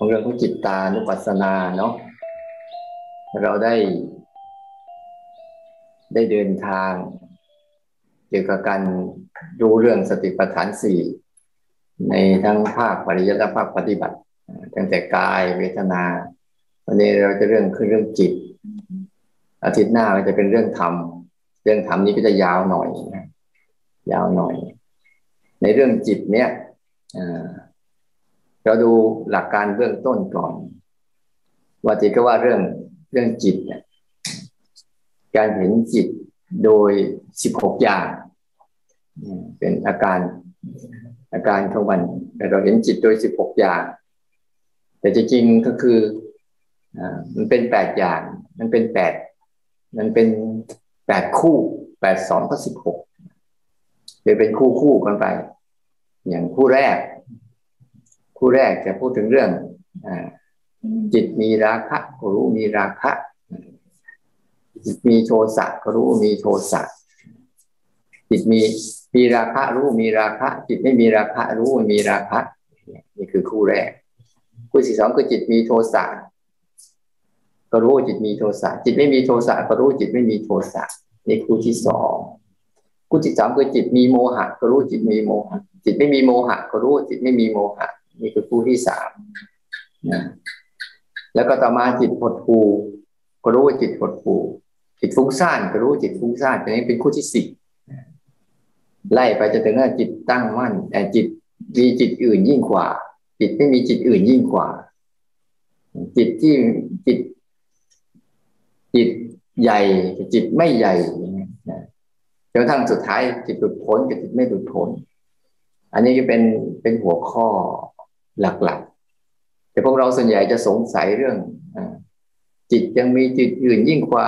ของเรื่องของจิตตานุปัสสนาเนาะเราได้เดินทางเกี่ยวกับการดูเรื่องสติปัฏฐานสี่ในทั้งภาคปริยัติและภาคปฏิบัติตั้งแต่กายเวทนาวันนี้เราจะเรื่องจิตอาทิตย์หน้าเราจะเป็นเรื่องธรรมนี้ก็จะยาวหน่อยนะในเรื่องจิตเนี่ยเราดูหลักการเบื้องต้นก่อนว่าจิตก็ว่าเรื่องจิตเนี่ยการเห็นจิตโดย16อย่างเป็นอาการของมันเราเห็นจิตโดย16อย่างแต่จริงๆก็คือมันเป็น8อย่างมันเป็น8คู่8 2ก็16เลยเป็นคู่กันไปอย่างคู่แรกจะพูดถึงเรื่องจิตมีราคะก็รู้มีราคะจิตมีโทสะก็รู้มีโทสะจิตมีราคะรู้มีราคะจิตไม่มีราคะรู้ไม่มีราคะนี่คือคู่แรกคู่ที่สองคือจิตมีโทสะก็รู้จิตมีโทสะจิตไม่มีโทสะก็รู้จิตไม่มีโทสะนี่คู่ที่สองคู่ที่สามคือจิตมีโมหะก็รู้จิตมีโมหะจิตไม่มีโมหะก็รู้จิตไม่มีโมหะนี่คือคู่ที่สามนะแล้วก็ต่อมาจิตหดหู่ก็รู้ว่าจิตหดหู่จิตฟุ้งซ่านก็รู้จิตฟุ้งซ่านอันนี้เป็นคู่ที่สี่ไล่ไปจนถึงว่าจิตตั้งมั่นแต่จิตมีจิตอื่นยิ่งกว่าจิตไม่มีจิตอื่นยิ่งกว่าจิตใหญ่จิตไม่ใหญ่จนทั้งสุดท้ายจิตหลุดพ้นกับจิตไม่หลุดพ้นอันนี้ก็เป็นหัวข้อหลักๆแต่พวกเราส่วนใหญ่จะสงสัยเรื่องจิตยังมีจิตอื่นยิ่งกว่า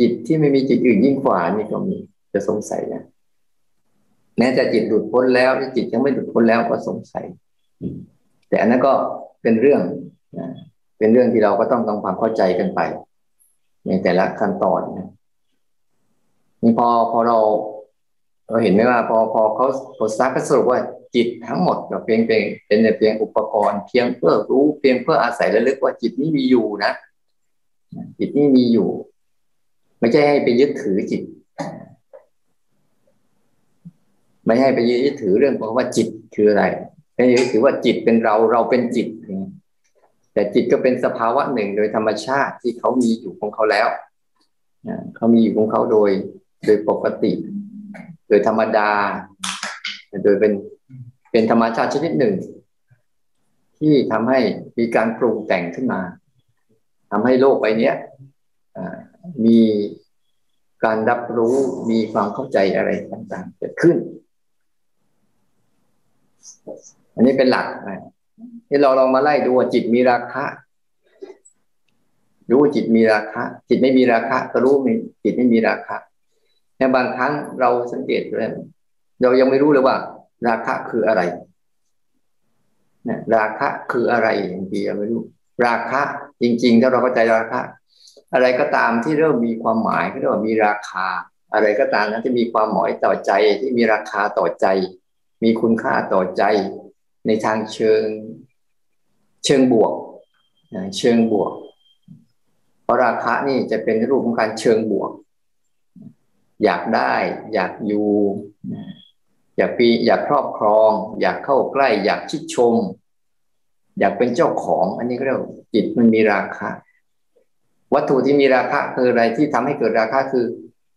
จิตที่ไม่มีจิตอื่นยิ่งกว่านี่ก็มีจะสงสัยนะแม้แต่จิตหลุดพ้นแล้วแต่จิตยังไม่หลุดพ้นแล้วก็สงสัยแต่อันนั้นก็เป็นเรื่องที่เราก็ต้องทำความเข้าใจกันไปในแต่ละขั้นตอนนะนี่พอเราเห็นไหมว่าพอเขาโพสต์ก็สรุปว่าจิตทั้งหมดก็เพียงอุปกรณ์เพียงเพื่อรู้เพียงเพื่ออาศัยระลึกว่าจิตนี้มีอยู่นะจิตนี้มีอยู่ไม่ใช่ให้ไปยึดถือจิตไม่ให้ไปยึดถือเรื่องของว่าจิตคืออะไรไม่ยึดถือว่าจิตเป็นเราเป็นจิตแต่จิตก็เป็นสภาวะหนึ่งโดยธรรมชาติที่เขามีอยู่ของเขาแล้วเขามีอยู่ของเขาโดยปกติโดยธรรมดาโดยเป็นธรรมชาติชนิดหนึ่งที่ทำให้มีการปรุงแต่งขึ้นมาทำให้โลกใบนี้มีการรับรู้มีความเข้าใจอะไรต่างๆเกิดขึ้นอันนี้เป็นหลักที่เราลองมาไล่ดูว่าจิตมีราคะรู้จิตมีราคะจิตไม่มีราคะก็รู้จิตไม่มีราคะในบางครั้งเราสังเกตเลยเรายังไม่รู้เลยว่าราคะคืออะไรนะราคะคืออะไรบางทีเราไม่รู้ราคะจริงๆถ้าเราเข้าใจราคะอะไรก็ตามที่เริ่มมีความหมายก็เรียกว่ามีราคาอะไรก็ตามนั้นที่มีความหมายต่อใจที่มีราคาต่อใจมีคุณค่าต่อใจในทางเชิงบวกเพราะราคะนี่จะเป็นรูปของการเชิงบวกอยากได้อยากอยู่อยากครอบครองอยากเข้าใกล้อยากชิดชมอยากเป็นเจ้าของอันนี้ก็เรียกจิตมันมีราคะวัตถุที่มีราคะคืออะไรที่ทำให้เกิดราคะ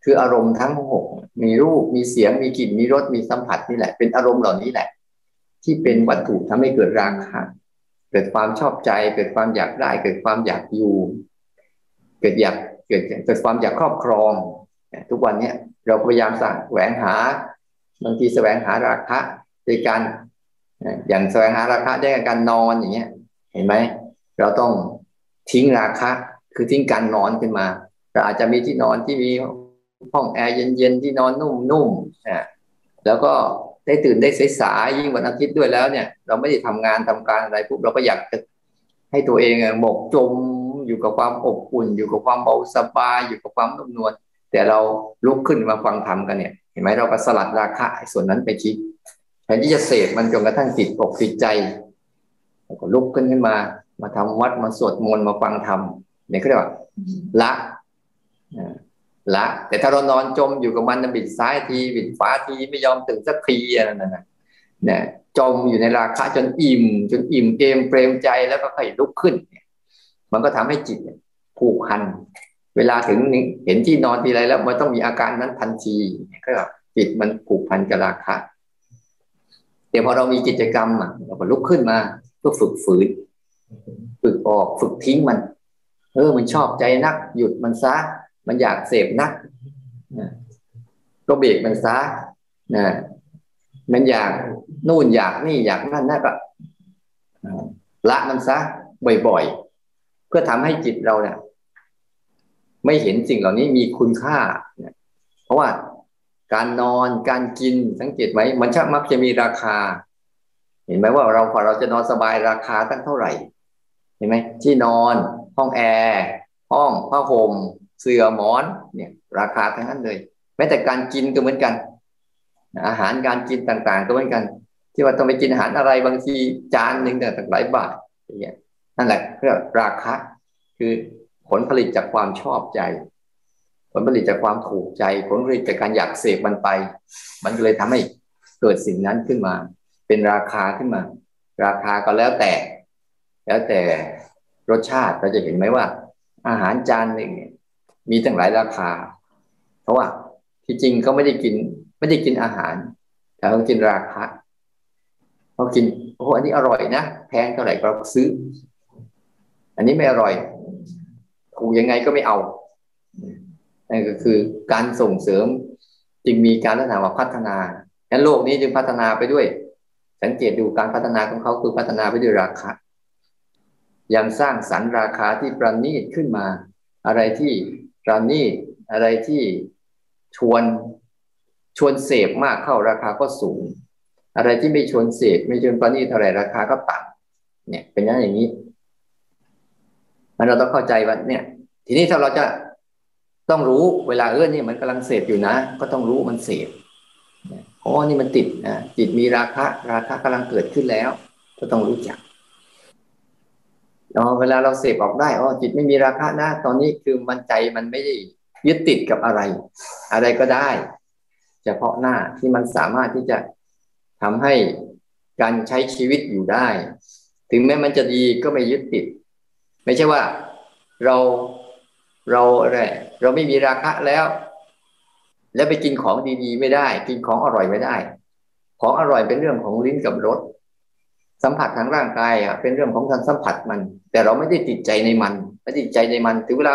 คืออารมณ์ทั้งหกมีรูปมีเสียงมีกลิ่นมีรสมีสัมผัสนี่แหละเป็นอารมณ์เหล่านี้แหละที่เป็นวัตถุทำให้เกิดราคะเกิดความชอบใจเกิดความอยากได้เกิดความอยากอยู่เกิดความอยากครอบครองทุกวันนี้เราพยายามแสวงหาบางทีแสวงหาราคะโดยการอย่างแสวงหาราคะได้การนอนอย่างเงี้ยเห็นไหมเราต้องทิ้งราคะคือทิ้งการนอนขึ้นมาเราอาจจะมีที่นอนที่มีห้องแอร์เย็นๆที่นอนนุ่มๆแล้วก็ได้ตื่นได้สายๆยิ่งวันอาทิตย์ด้วยแล้วเนี่ยเราไม่ได้ทำงานทำการอะไรปุ๊บเราก็อยากจะให้ตัวเองหมกจมอยู่กับความอบอุ่นอยู่กับความเบาสบายอยู่กับความนุ่มนวลแต่เราลุกขึ้นมาฟังธรรมกันเนี่ยเห็นไหมเราก็สลัดราคะส่วนนั้นไปทิ้งแทนที่จะเสพมันจนกระทั่งติดอกติดใจแล้วก็ลุกขึ้นมา มาทำวัดมาสวดมนต์มาฟังธรรมเนี่ยเขาเรียกว่าละละแต่ถ้าเรานอนจมอยู่กับมันบิดซ้ายทีบิดขวาทีไม่ยอมตื่นสักทีอะไรนั่นนะเนี่ยจมอยู่ในราคะจนอิ่มเอมเปรมใจแล้วก็ค่อยลุกขึ้นมันก็ทำให้จิตผูกพันเวลาถึงเห็นที่นอนทีไรแล้วมันต้องมีอาการนั้นทันทีก็จิตมันผูกพันกับราคะแต่พอเรามีกิจกรรมเราก็ลุกขึ้นมาเพื่อฝึกฝืนฝึกออกฝึกทิ้งมันมันชอบใจนักหยุดมันซะมันอยากเสพนักก็เบรกมันซะมันอยากนู่นอยากนี่อยากนั่นนั่นก็ละมันซะบ่อยๆเพื่อทำให้จิตเราเนี่ยไม่เห็นสิ่งเหล่านี้มีคุณค่าเพราะว่าการนอนการกินสังเกตไหมมันชักมักจะมีราคาเห็นไหมว่าเราพอเราจะนอนสบายราคาตั้งเท่าไหร่เห็นไหมที่นอนห้องแอร์ห้องผ้าห่มเสื่อหมอนเนี่ยราคาทั้งนั้นเลยแม้แต่การกินก็เหมือนกันอาหารการกินต่างๆก็เหมือนกันที่ว่าต้องไปกินอาหารอะไรบางทีจานหนึ่งเนี่ยตั้งหลายบาทอย่างเงี้ยนั่นแหละเรียกราคาคือผลผลิตจากความชอบใจผลผลิตจากความถูกใจผลผลิตจากการอยากเสพมันไปมันก็เลยทำให้เกิดสิ่งนั้นขึ้นมาเป็นราคาขึ้นมาราคาก็แล้วแต่รสชาติเราจะเห็นไหมว่าอาหารจานหนึ่งมีตั้งหลายราคาเพราะว่าที่จริงเขาไม่ได้กินอาหารแต่เขากินราคาเขากินโอ้อันนี้อร่อยนะแพงเท่าไหร่ก็ซื้ออันนี้ไม่อร่อยถูกยังไงก็ไม่เอานั่นก็คือการส่งเสริมจึงมีการลักษณะว่าพัฒนาและโลกนี้จึงพัฒนาไปด้วยสังเกตดูการพัฒนาของเขาคือพัฒนาไปด้วยราคายังสร้างสรรค์ราคาที่ประณีตขึ้นมาอะไรที่ประณีตอะไรที่ชวนเสพมากเข้าราคาก็สูงอะไรที่ไม่ชวนเสพไม่ชวนประณีตเท่าไหร่ราคาก็ต่ำเนี่ยเป็นอย่างนี้มันเราต้องเข้าใจว่าเนี่ยทีนี้ถ้าเราจะต้องรู้เวลานี่มันกำลังเสพอยู่นะก็ต้องรู้มันเสพอ๋อนี่มันติดนะจิตมีราคะกำลังเกิดขึ้นแล้วก็ต้องรู้จักอ๋อเวลาเราเสพออกได้อ๋อจิตไม่มีราคะนะตอนนี้คือมันใจมันไม่ได้ยึดติดกับอะไรก็ได้เฉพาะหน้าที่มันสามารถที่จะทำให้การใช้ชีวิตอยู่ได้ถึงแม้มันจะดีก็ไม่ยึดติดไม่ใช่ว่าเราไม่มีราคะแล้วไปกินของดีๆไม่ได้กินของอร่อยไม่ได้ของอร่อยเป็นเรื่องของลิ้นกับรสสัมผัสทางร่างกายเป็นเรื่องของการสัมผัสมันแต่เราไม่ได้ติดใจในมันถึงเวลา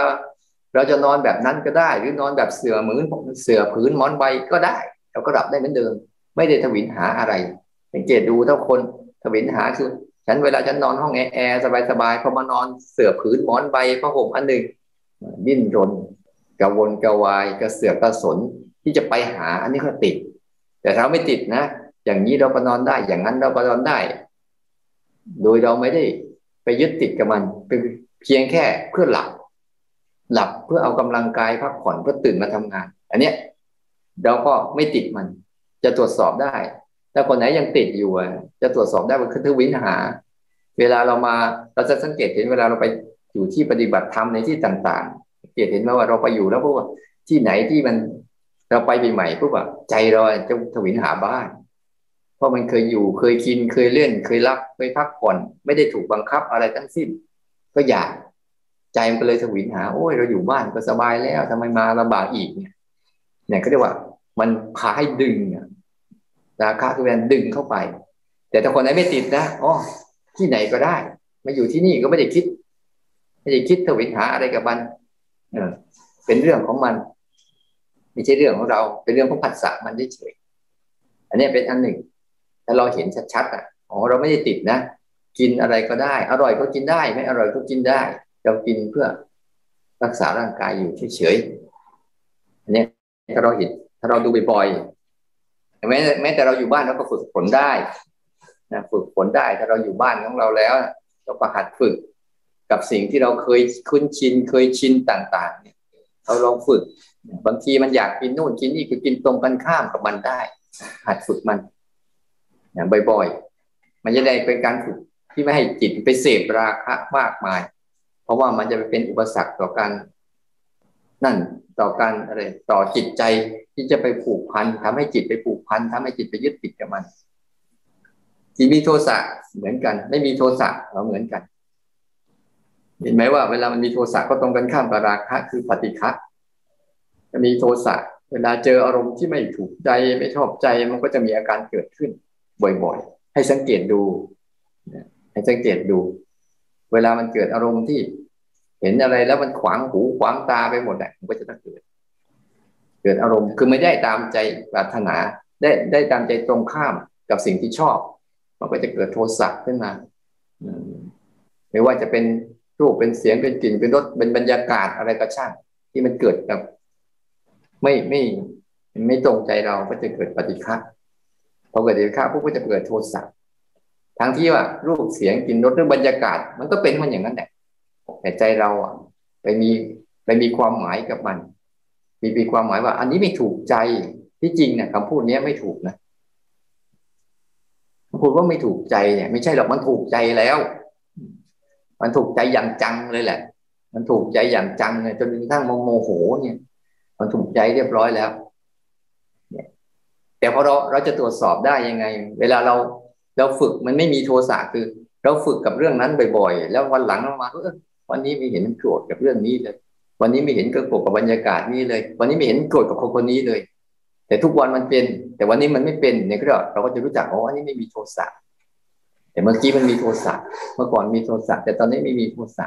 เราจะนอนแบบนั้นก็ได้หรือนอนแบบเสื่อมือนเสื่อผืนหมอนใบก็ได้เราก็หลับได้เหมือนเดิมไม่ได้ทวินหาอะไรสังเกตดูถ้าคนทวินหาคือฉันเวลาฉันนอนห้องแอร์สบายๆพอมานอนเสื่อผืนหมอนใบผ้าห่มอันหนึ่งดิ้นรนกระวนกระวายกระเสือกกระสนที่จะไปหาอันนี้ก็ติดแต่เราไม่ติดนะอย่างนี้เราก็นอนได้อย่างนั้นเราก็นอนได้โดยเราไม่ได้ไปยึดติดกับมันเป็นเพียงแค่เพื่อหลับเพื่อเอากำลังกายพักผ่อนเพื่อตื่นมาทำงานอันเนี้ยเราก็ไม่ติดมันจะตรวจสอบได้แต่คนไหนยังติดอยู่จะตรวจสอบได้มันคือวิหารเวลาเรามาเราจะสังเกตเห็นเวลาเราไปอยู่ที่ปฏิบัติธรรมในที่ต่างๆสังเกตเห็นไหมว่าเราไปอยู่แล้วพวกที่ไหนที่มันเราไปใหม่ๆพวกว่าใจเราจะทวินหาบ้านเพราะมันเคยอยู่เคยกินเคยเล่นเคยรับเคยพักผ่อนไม่ได้ถูกบังคับอะไรทั้งสิ้นก็อยากใจมันก็เลยทวินหาโอ้ยเราอยู่บ้านก็สบายแล้วทำไมมาลำบากอีกเนี่ยก็เรียกว่ามันพาให้ดึงราคาคือการดึงเข้าไปแต่ถ้าคนไหนไม่ติดนะอ๋อที่ไหนก็ได้มาอยู่ที่นี่ก็ไม่ได้คิดทวินหาอะไรกับมันเป็นเรื่องของมันไม่ใช่เรื่องของเราเป็นเรื่องของผัสสะมันเฉยอันนี้เป็นอันหนึ่งถ้าเราเห็นชัดๆอ๋อเราไม่ได้ติดนะกินอะไรก็ได้อร่อยก็กินได้ไม่อร่อยก็กินได้เรากินเพื่อรักษาร่างกายอยู่เฉยๆอันนี้ถ้าเราเห็นถ้าเราดูบ่อยๆแม้แต่เราอยู่บ้านเราก็ฝึกฝนได้นะฝึกฝนได้ถ้าเราอยู่บ้านของเราแล้วเราก็หัดฝึกกับสิ่งที่เราเคยคุ้นชินต่างๆเนี่ยเราลองฝึกบางทีมันอยากกินนู่นกินนี่ก็กินตรงกันข้ามกับมันได้หัดฝึกมันบ่อยๆมันจะได้เป็นการฝึก ที่ไม่ให้จิตไปเสพราคะมากมายเพราะว่ามันจะไปเป็นอุปสรรคต่อการนั่นต่อการอะไรต่อจิตใจที่จะไปผูกพันทำให้จิตไปผูกพันทำให้จิตไปยึดติดกับมันจิตมีโทสะเหมือนกันไม่มีโทสะเราเหมือนกันเห็นไหมว่าเวลามันมีโทสะก็ตรงกันข้ามกับราคะคือปฏิฆะจะมีโทสะเวลาเจออารมณ์ที่ไม่ถูกใจไม่ชอบใจมันก็จะมีอาการเกิดขึ้นบ่อยๆให้สังเกตดูให้สังเกตดูเวลามันเกิดอารมณ์ที่เห็นอะไรแล้วมันขวางหูขวางตาไปหมดเนี่ยมันก็จะต้องเกิดอารมณ์คือไม่ได้ตามใจปรารถนาได้ตามใจตรงข้ามกับสิ่งที่ชอบมันก็จะเกิดโทสะขึ้นมาไม่ว่าจะเป็นรูปเป็นเสียงเป็นกลิ่นเป็นรสเป็นบรรยากาศอะไรก็ช่างที่มันเกิดกับไม่ตรงใจเราก็จะเกิดปฏิฆะพอเกิดปฏิฆะพวกก็จะเกิดโทสะทั้งที่ว่ารูปเสียงกลิ่นรสหรือบรรยากาศมันก็เป็นมันอย่างนั้นแหละแต่ใจเราอ่ะไปมีความหมายกับมันมีความหมายว่าอันนี้ไม่ถูกใจที่จริงเนี่ยคำพูดนี้ไม่ถูกนะพูดว่าไม่ถูกใจเนี่ยไม่ใช่หรอกมันถูกใจแล้วมันถูกใจอย่างจังเลยแหละมันถูกใจอย่างจังเลยจนกระทั่งโมโหเนี่ยมันถูกใจเรียบร้อยแล้วแต่พอเราจะตรวจสอบได้ยังไงเวลาเราฝึกมันไม่มีโทสะคือเราฝึกกับเรื่องนั้นบ่อยๆแล้ววันหลังเรามาวันนี้ไม่เห็นโกรธกับเรื่องนี้เลยวันนี้ไม่เห็นโกรธกับบรรยากาศนี้เลยวันนี้ไม่เห็นโกรธกับคนคนนี้เลยแต่ทุกวันมันเป็นแต่วันนี้มันไม่เป็นเนี่ยเราก็จะรู้จักอ๋ออันนี้ไม่มีโทสะแต่เมื่อกี้มันมีโทสะเมื่อก่อนมีโทสะแต่ตอนนี้ไม่มีโทสะ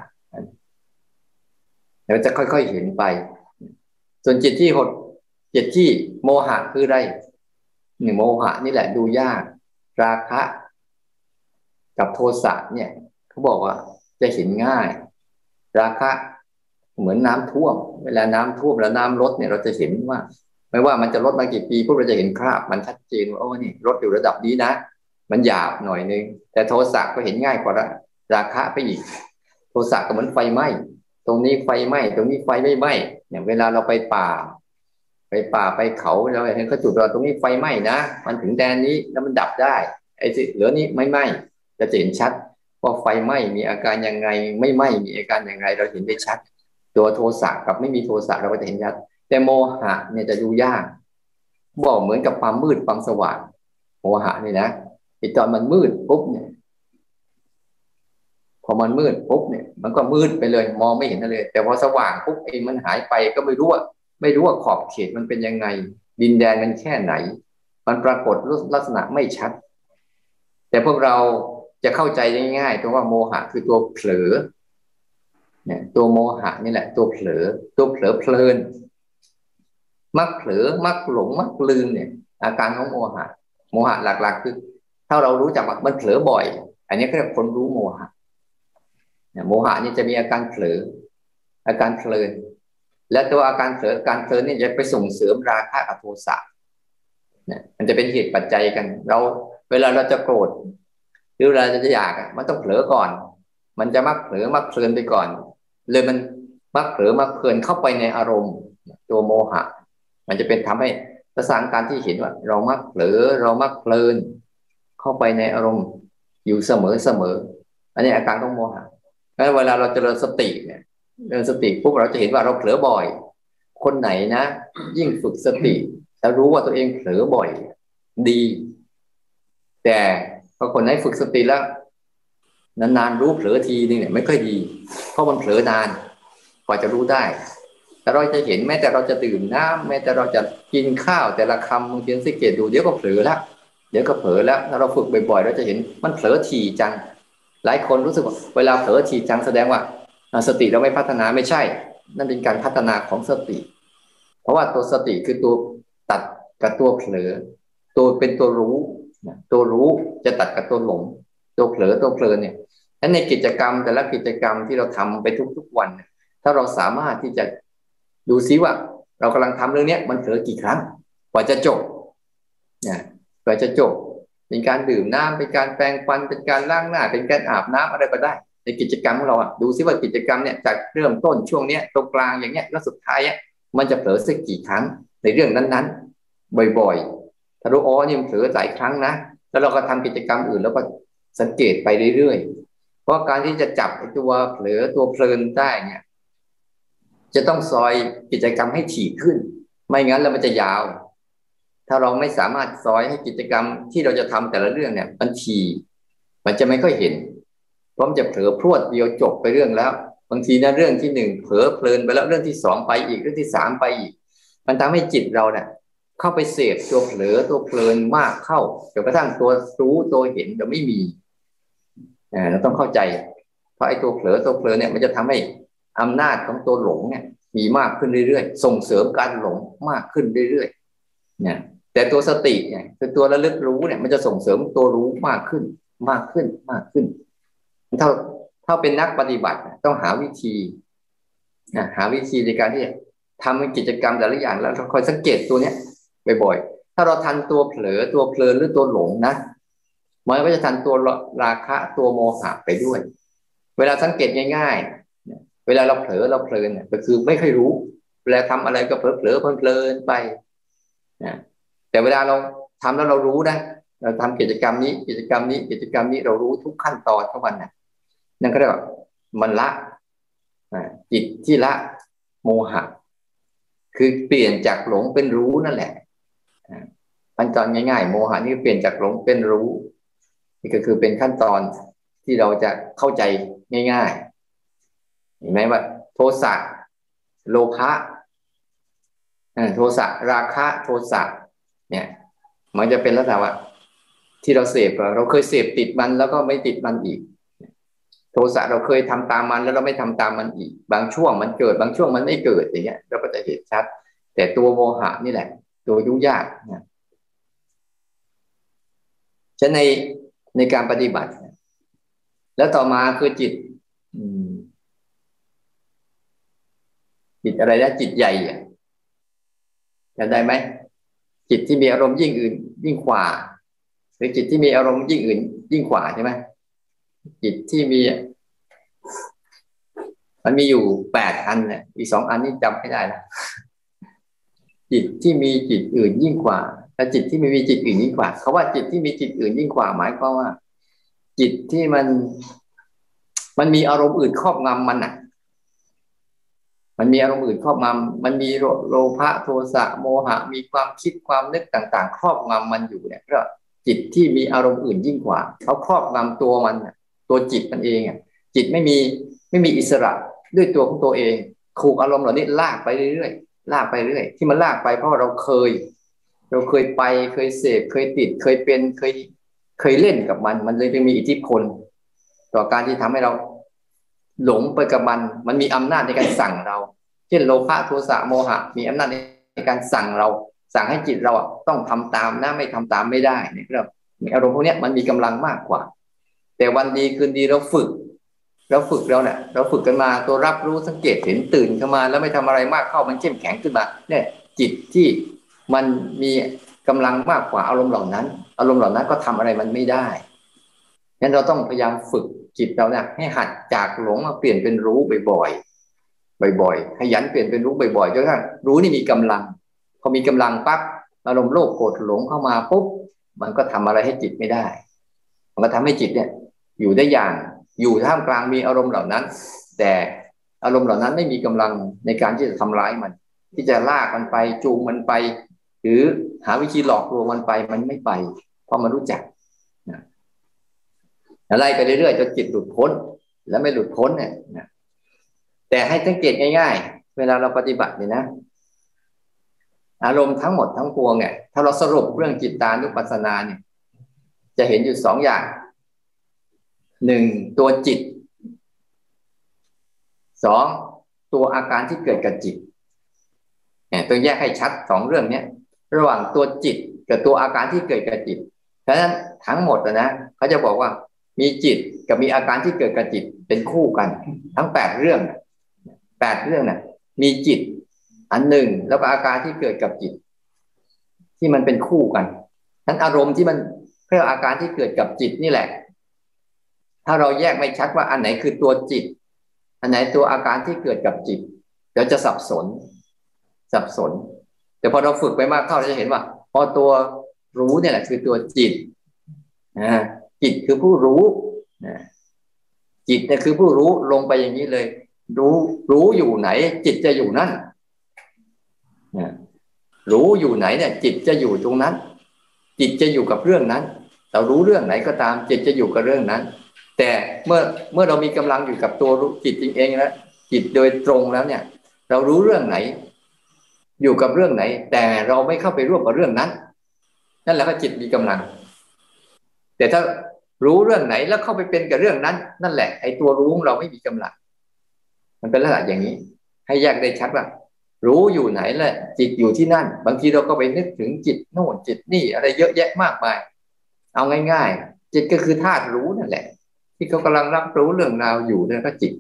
เราจะค่อยๆเห็นไปส่วนจิตที่หดจิตที่โมหะคืออะไรโมหะนี่แหละดูยากราคะกับโทสะเนี่ยเขาบอกว่าจะเห็นง่ายราคะเหมือนน้ำท่วมเวลาน้ำท่วมแล้วน้ำลดเนี่ยเราจะเห็นว่าไม่ว่ามันจะลดมากี่ปีพวกเราจะเห็นคราบมันชัดเจนว่าโอ้นี่ลดอยู่ระดับนี้นะมันหยาบหน่อยนึงแต่โทสะก็เห็นง่ายกว่าราคะไปอีกโทสะก็เหมือนไฟไหม้ตรงนี้ไฟไหม้ตรงนี้ไฟไม่ไหม้อย่างเวลาเราไปป่าไปเขาเราเห็นเขาจุดเราตรงนี้ไฟไหม้นะมันถึงแดนนี้แล้วมันดับได้ไอ้ที่เหลือนี้ไม่ไหม้จะเห็นชัดว่าไฟไหม้มีอาการยังไงไม่ไหม้มีอาการยังไงเราเห็นได้ชัดตัวโทสะกับไม่มีโทสะเราก็จะเห็นชัดแต่โมหะเนี่ยจะดูยากบอกเหมือนกับความมืดความสว่างโมหะนี่นะไอ้ตอนมันมืดปุ๊บเนี่ยพอมันมืดปุ๊บเนี่ยมันก็มืดไปเลยมองไม่เห็นเลยแต่พอสว่างปุ๊บเองมันหายไปก็ไม่รู้ว่าขอบเขตมันเป็นยังไงดินแดนมันแค่ไหนมันปรากฏลักษณะไม่ชัดแต่พวกเราจะเข้าใจง่ายๆตรงว่าโมหะคือตัวเผลอเนี่ยตัวโมหะนี่แหละตัวเผลอเพลินมักเผลอมักหลงมักลืมเนี่ยอาการของโมหะหลักๆคือถ้าเรารู้จักมันเผลอบ่อยอันนี้เรียกคนรู้โมหะเนี่ยโมหะนี่จะมีอาการเผลออาการเพลินและตัวอาการเผลอการเพลินนี่จะไปส่งเสริมราคะกับโทสะเนี่ยมันจะเป็นเหตุปัจจัยกันเราเวลาเราจะโกรธหรือเวลาจะอยากมันต้องเผลอก่อนมันจะมักเผลอมักเพลินไปก่อนเลยมันมักเผลอมักเพลินเข้าไปในอารมณ์ตัวโมหะมันจะเป็นทำให้ประสานการที่เห็นว่าเรามักเผลอเรามักเพลินเข้าไปในอารมณ์อยู่เสมออันนี้อาการของโมหะงั้นเวลาเราเจริญสติเนี่ยเจริญสติปุ๊บเราจะเห็นว่าเราเผลอบ่อยคนไหนนะยิ่งฝึกสติแล้วรู้ว่าตัวเองเผลอบ่อยดีแต่พอคนไหนฝึกสติแล้วนานๆรู้เผลอทีนึงเนี่ยไม่ค่อยดีเพราะมันเผลอนานกว่าจะรู้ได้แต่เราจะเห็นแม้แต่เราจะดื่มน้ำแม้แต่เราจะกินข้าวแต่ละคำบางทีสังเกตดูเดี๋ยวก็เผลอแล้วถ้าเราฝึกบ่อยๆเราจะเห็นมันเผลอทีจังหลายคนรู้สึกว่าเวลาเผลอทีจังแสดงว่าสติเราไม่พัฒนาไม่ใช่นั่นเป็นการพัฒนาของสติเพราะว่าตัวสติคือตัวตัดกับตัวเผลอตัวเป็นตัวรู้ตัวรู้จะตัดกับตัวหลงตัวเผลอตัวเพลินเนี่ยงั้นในกิจกรรมแต่ละกิจกรรมที่เราทำไปทุกวันถ้าเราสามารถที่จะดูซิว่าเรากำลังทำเรื่องนี้มันเผลอกี่ครั้งกว่าจะจบนะกว่าจะจบเป็นการดื่มน้ำเป็นการแปรงฟันเป็นการล้างหน้าเป็นการอาบน้ำอะไรก็ได้ในกิจกรรมของเราดูซิว่ากิจกรรมเนี่ยจากเริ่มต้นช่วงนี้ตรงกลางอย่างเงี้ยแล้วสุดท้ายเนี่ยมันจะเผลอสักกี่ครั้งในเรื่องนั้นๆบ่อยๆถ้ารู้อ๋อนี่มันเผลอหลายครั้งนะแล้วเราก็ทำกิจกรรมอื่นแล้วก็ สังเกตไปเรื่อยๆเพราะการที่จะจับตัวเผลอตัวเพลินได้เนี่ยจะต้องซอยกิจกรรมให้ถี่ขึ้นไม่งั้นแล้วมันจะยาวถ้าเราไม่สามารถซอยให้กิจกรรมที่เราจะทำแต่ละเรื่องเนี่ยมันถี่มันจะไม่ค่อยเห็นเพราะมันจะเผลอพรวดเดียวจบไปเรื่องแล้วบางทีนะเรื่องที่หนึ่งเผลอเพลินไปแล้วเรื่องที่สองไปอีกเรื่องที่สามไปอีกมันทำให้จิตเราเนี่ยเข้าไปเสพตัวเผลอตัวเพลินมากเข้าจนกระทั่งตัวรู้ตัวเห็นจะไม่มีเราต้องเข้าใจเพราะไอ้ตัวเผลอตัวเพลินเนี่ยมันจะทำให้อำนาจของตัวหลงเนี่ยมีมากขึ้นเรื่อยๆส่งเสริมการหลงมากขึ้นเรื่อยๆเนี่ยแต่ตัวสติเนี่ยคือตัวระลึกรู้เนี่ยมันจะส่งเสริมตัวรู้มากขึ้นมากขึ้นมากขึ้นถ้าเป็นนักปฏิบัติต้องหาวิธีในการที่ทำกิจกรรมแต่ละอย่างแล้วคอยสังเกตตัวเนี้ยบ่อยๆถ้าเราทันตัวเผลอตัวเพลินหรือตัวหลงนะมันก็จะทันตัวราคะตัวโมหะไปด้วยเวลาสังเกตง่ายๆเวลาเราเผลอเราเพลินเนี่ยก็คือไม่ค่อยรู้เวลาทำอะไรก็เผลอเพลินไปนะแต่เวลาเราทำแล้วเรารู้นะเราทำกิจกรรมนี้เรารู้ทุกขั้นตอนของมันนะนั่นก็เรียกว่ามันละจิตที่ละโมหะคือเปลี่ยนจากหลงเป็นรู้นั่นแหละขั้นตอนง่ายๆโมหะนี่เปลี่ยนจากหลงเป็นรู้นี่ก็คือเป็นขั้นตอนที่เราจะเข้าใจง่ายๆเห็นไหมว่าโทสะโลภะโทสะราคะโทสะเนี่ยมันจะเป็นลักษณะว่าที่เราเสพเราเคยเสพติดมันแล้วก็ไม่ติดมันอีกโทสะเราเคยทำตามมันแล้วเราไม่ทำตามมันอีกบางช่วงมันเกิดบางช่วงมันไม่เกิดอย่างเงี้ยเราก็จะเห็นชัดแต่ตัวโมหะนี่แหละตัวยุ่งยากนะฉะนั้นในการปฏิบัติแล้วต่อมาคือจิตอะไรนะจิตใหญ่จำได้ไหมจิตที่มีอารมณ์ยิ่งอื่นยิ่งกว่าหรือจิตที่มีอารมณ์ยิ่งอื่นยิ่งกว่าใช่ไหมจิตที่มีมันมีอยู่8 อันเนี่ยอีก2 อันนี่จำไม่ได้นะจิตที่มีจิตอื่นยิ่งกว่าและจิตที่ไม่มีจิตอื่นยิ่งกว่าเขาว่าจิตที่มีจิตอื่นยิ่งกว่าหมายความว่าจิตที่มันมีอารมณ์อื่นครอบงำมันอ่ะมันมีอารมณ์อื่นครอบงำมันมีโลภะโทสะโมหะมีความคิดความนึกต่างๆครอบงำมันอยู่เนี่ยก็จิตที่มีอารมณ์อื่นยิ่งกว่าเขาครอบงำตัวมันตัวจิตมันเองอ่ะจิตไม่มีอิสระด้วยตัวของตัวเองถูกอารมณ์เหล่านี้ลากไปเรื่อยๆที่มันลากไปเพราะเราเคยไปเคยเสพเคยติดเคยเป็นเคยเล่นกับมันมันเลยมีอิทธิพลต่อการที่ทำให้เราหลงไปกับมันมีอำนาจในการสั่งเราเช่นโลภะโทสะโมหะมีอำนาจในการสั่งเราสั่งให้จิตเราต้องทำตามนะไม่ทำตามไม่ได้นี่ครับอารมณ์พวกนี้มันมีกำลังมากกว่าแต่วันดีคืนดีเราฝึกเนี่ยเราฝึกกันมาตัวรับรู้สังเกตเห็นตื่นขึ้นมาแล้วไม่ทำอะไรมากเข้ามันเข้มแข็งขึ้นมาเนี่ยจิตที่มันมีกำลังมากกว่าอารมณ์เหล่านั้นก็ทำอะไรมันไม่ได้งั้นเราต้องพยายามฝึกจิตเราเนี่ยให้หัดจากหลงมาเปลี่ยนเป็นรู้บ่อยๆขยันเปลี่ยนเป็นรู้บ่อยๆจนกระทั่งรู้นี่มีกำลังพอมีกำลังปั๊บอารมณ์โลภโกรธหลงเข้ามาปุ๊บมันก็ทำอะไรให้จิตไม่ได้มันก็ทำให้จิตเนี่ยอยู่ได้อย่างอยู่ท่ามกลางมีอารมณ์เหล่านั้นแต่อารมณ์เหล่านั้นไม่มีกำลังในการที่จะทำร้ายมันที่จะลากมันไปจูงมันไปหรือหาวิธีหลอกลวงมันไปมันไม่ไปเพราะมันรู้จักไล่ไปเรื่อยๆจนจิตหลุดพ้นแล้วไม่หลุดพ้นเนี่ยแต่ให้สังเกตง่ายๆเวลาเราปฏิบัติเนี่ยนะอารมณ์ทั้งหมดทั้งปวงเนี่ยถ้าเราสรุปเรื่องจิตตานุปัสสนาเนี่ยจะเห็นอยู่2 อย่าง1ตัวจิต2ตัวอาการที่เกิดกับจิตเนี่ยต้องแยกให้ชัด2 เรื่องเนี้ยระหว่างตัวจิตกับตัวอาการที่เกิดกับจิตฉะนั้นทั้งหมดนะเขาจะบอกว่ามีจิตกับมีอาการที่เกิดกับจิตเป็นคู่กันทั้ง8 เรื่องน่ะมีจิตอันหนึ่งแล้วก็อาการที่เกิดกับจิตที่มันเป็นคู่กันนั้นอารมณ์ที่มันเรียกอาการที่เกิดกับจิตนี่แหละถ้าเราแยกไม่ชัดว่าอันไหนคือตัวจิตอันไหนตัวอาการที่เกิดกับจิตเดี๋ยวจะสับสนแต่พอเราฝึกไปมากเข้าเราจะเห็นว่าพอตัวรู้เนี่ยแหละคือตัวจิต จิตคือผู้รู้นะจิตเนี่ยคือผู้รู้ลงไปอย่างนี้เลยรู้อยู่ไหนจิตจะอยู่นั่นนะรู้อยู่ไหนเนี่ยจิตจะอยู่ตรงนั้นจิตจะอยู่กับเรื่องนั้นเรารู้เรื่องไหนก็ตามจิตจะอยู่กับเรื่องนั้นแต่เมื่อเรามีกำลังอยู่กับตัวรู้จิตเองแล้วจิตโดยตรงแล้วเนี่ยเรารู้เรื่องไหนอยู่กับเรื่องไหนแต่เราไม่เข้าไปร่วมกับเรื่องนั้นนั่นแหละว่าจิตมีกำลังแต่ถ้ารู้เรื่องไหนแล้วเข้าไปเป็นกับเรื่องนั้นนั่นแหละไอ้ตัวรู้ของเราไม่มีกำลังมันเป็นลักษณะอย่างนี้ให้แยกได้ชัดว่ารู้อยู่ไหนแหละจิตอยู่ที่นั่นบางทีเราก็ไปนึกถึงจิตโน่นจิตนี่อะไรเยอะแยะมากมายเอาง่ายๆจิตก็คือธาตุรู้นั่นแหละที่เขากำลังรับรู้เรื่องราวอยู่นั่นก็จิต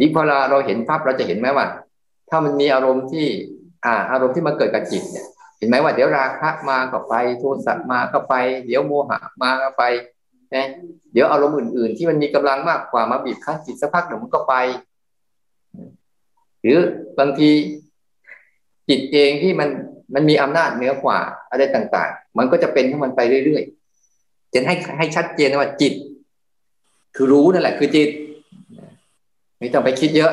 นี้พอเราเห็นภาพเราจะเห็นไหมว่าถ้ามันมีอารมณ์ที่อารมณ์ที่มาเกิดกับจิตเนี่ยเห็นไหมว่าเดี๋ยวราคะมาก็ไปโทสะมาก็ไปเดี๋ยวโมหะมาก็ไปนะเดี๋ยวอารมณ์อื่นๆที่มันมีกำลังมากกว่ามาบีบคั้นจิตสักพักหนึ่งมันก็ไปหรือบางทีจิตเองที่มันมีอำนาจเหนือกว่าอะไรต่างๆมันก็จะเป็นของมันไปเรื่อยๆจะให้ชัดเจนว่าจิตคือรู้นั่นแหละคือจิตไม่ต้องไปคิดเยอะ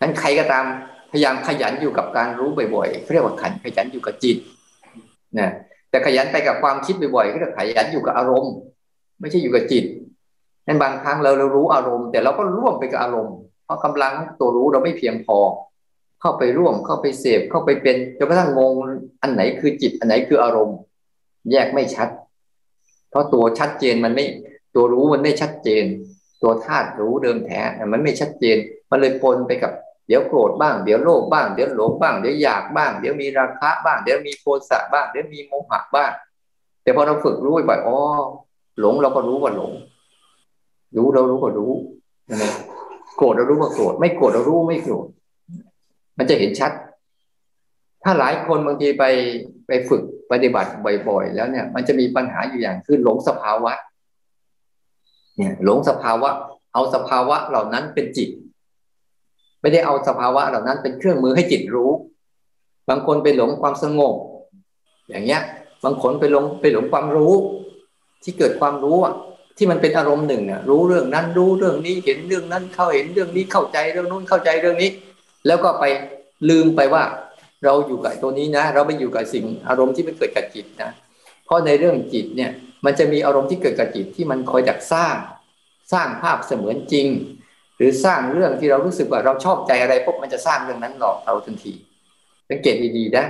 นั้นใครก็ตามพยายามขยันอยู่กับการรู้บ่อยๆเรียกว่าขยันอยู่กับจิตนะแต่ขยันไปกับความคิดบ่อยๆเรียกขยันอยู่กับอารมณ์ไม่ใช่อยู่กับจิตนั้นบางครั้งเรารู้อารมณ์แต่เราก็ร่วมไปกับอารมณ์เพราะกำลังตัวรู้เราไม่เพียงพอเข้าไปร่วมเข้าไปเสพเข้าไปเป็นจนกระทั่งงงอันไหนคือจิตอันไหนคืออารมณ์แยกไม่ชัดเพราะตัวชัดเจนมันไม่ตัวรู้มันไม่ชัดเจนตัวธาตุรู้เดิมแท้มันไม่ชัดเจนมันเลยปนไปกับเดี๋ยวโกรธบ้างเดี๋ยวโลภบ้างเดี๋ยวหลงบ้างเดี๋ยวอยากบ้างเดี๋ยวมีราคะบ้างเดี๋ยวมีโทสะบ้างเดี๋ยวมีโมหะบ้างแต่พอเราฝึกรู้บ่อยอ๋อหลงเราก็รู้ว่าหลงรู้เรารู้ก็รู้โกรธเรารู้ว่าโกรธไม่โกรธเรารู้ไม่โกรธมันจะเห็นชัดถ้าหลายคนบางทีไปฝึกปฏิบัติบ่อยๆแล้วเนี่ยมันจะมีปัญหาอยู่อย่างคือหลงสภาวะเนี่ยหลงสภาวะเอาสภาวะเหล่านั้นเป็นจิตไม่ได้เอาสภาวะเหล่านั้นเป็นเครื่องมือให้จิตรู้บางคนไปหลงความสงบอย่างเงี้ยบางคนไปหลงความรู้ที่เกิดความรู้อ่ะที่มันเป็นอารมณ์หนึ่งเนี่ยรู้เรื่องนั้นรู้เรื่องนี้เห็นเรื่องนั้นเข้าเห็นเรื่องนี้เข้าใจเรื่องนู้นเข้าใจเรื่องนี้แล้วก็ไปลืมไปว่าเราอยู่กับตัวนี้นะเราไม่อยู่กับสิ่งอารมณ์ที่มันเกิดกับจิตนะเพราะในเรื่องจิตเนี่ยมันจะมีอารมณ์ที่เกิดกับจิตที่มันคอยดักสร้างภาพเสมือนจริงหรือสร้างเรื่องที่เรารู้สึกว่าเราชอบใจอะไรปุ๊บมันจะสร้างเรื่องนั้นหลอกเราทันทีสังเกตดีๆนะ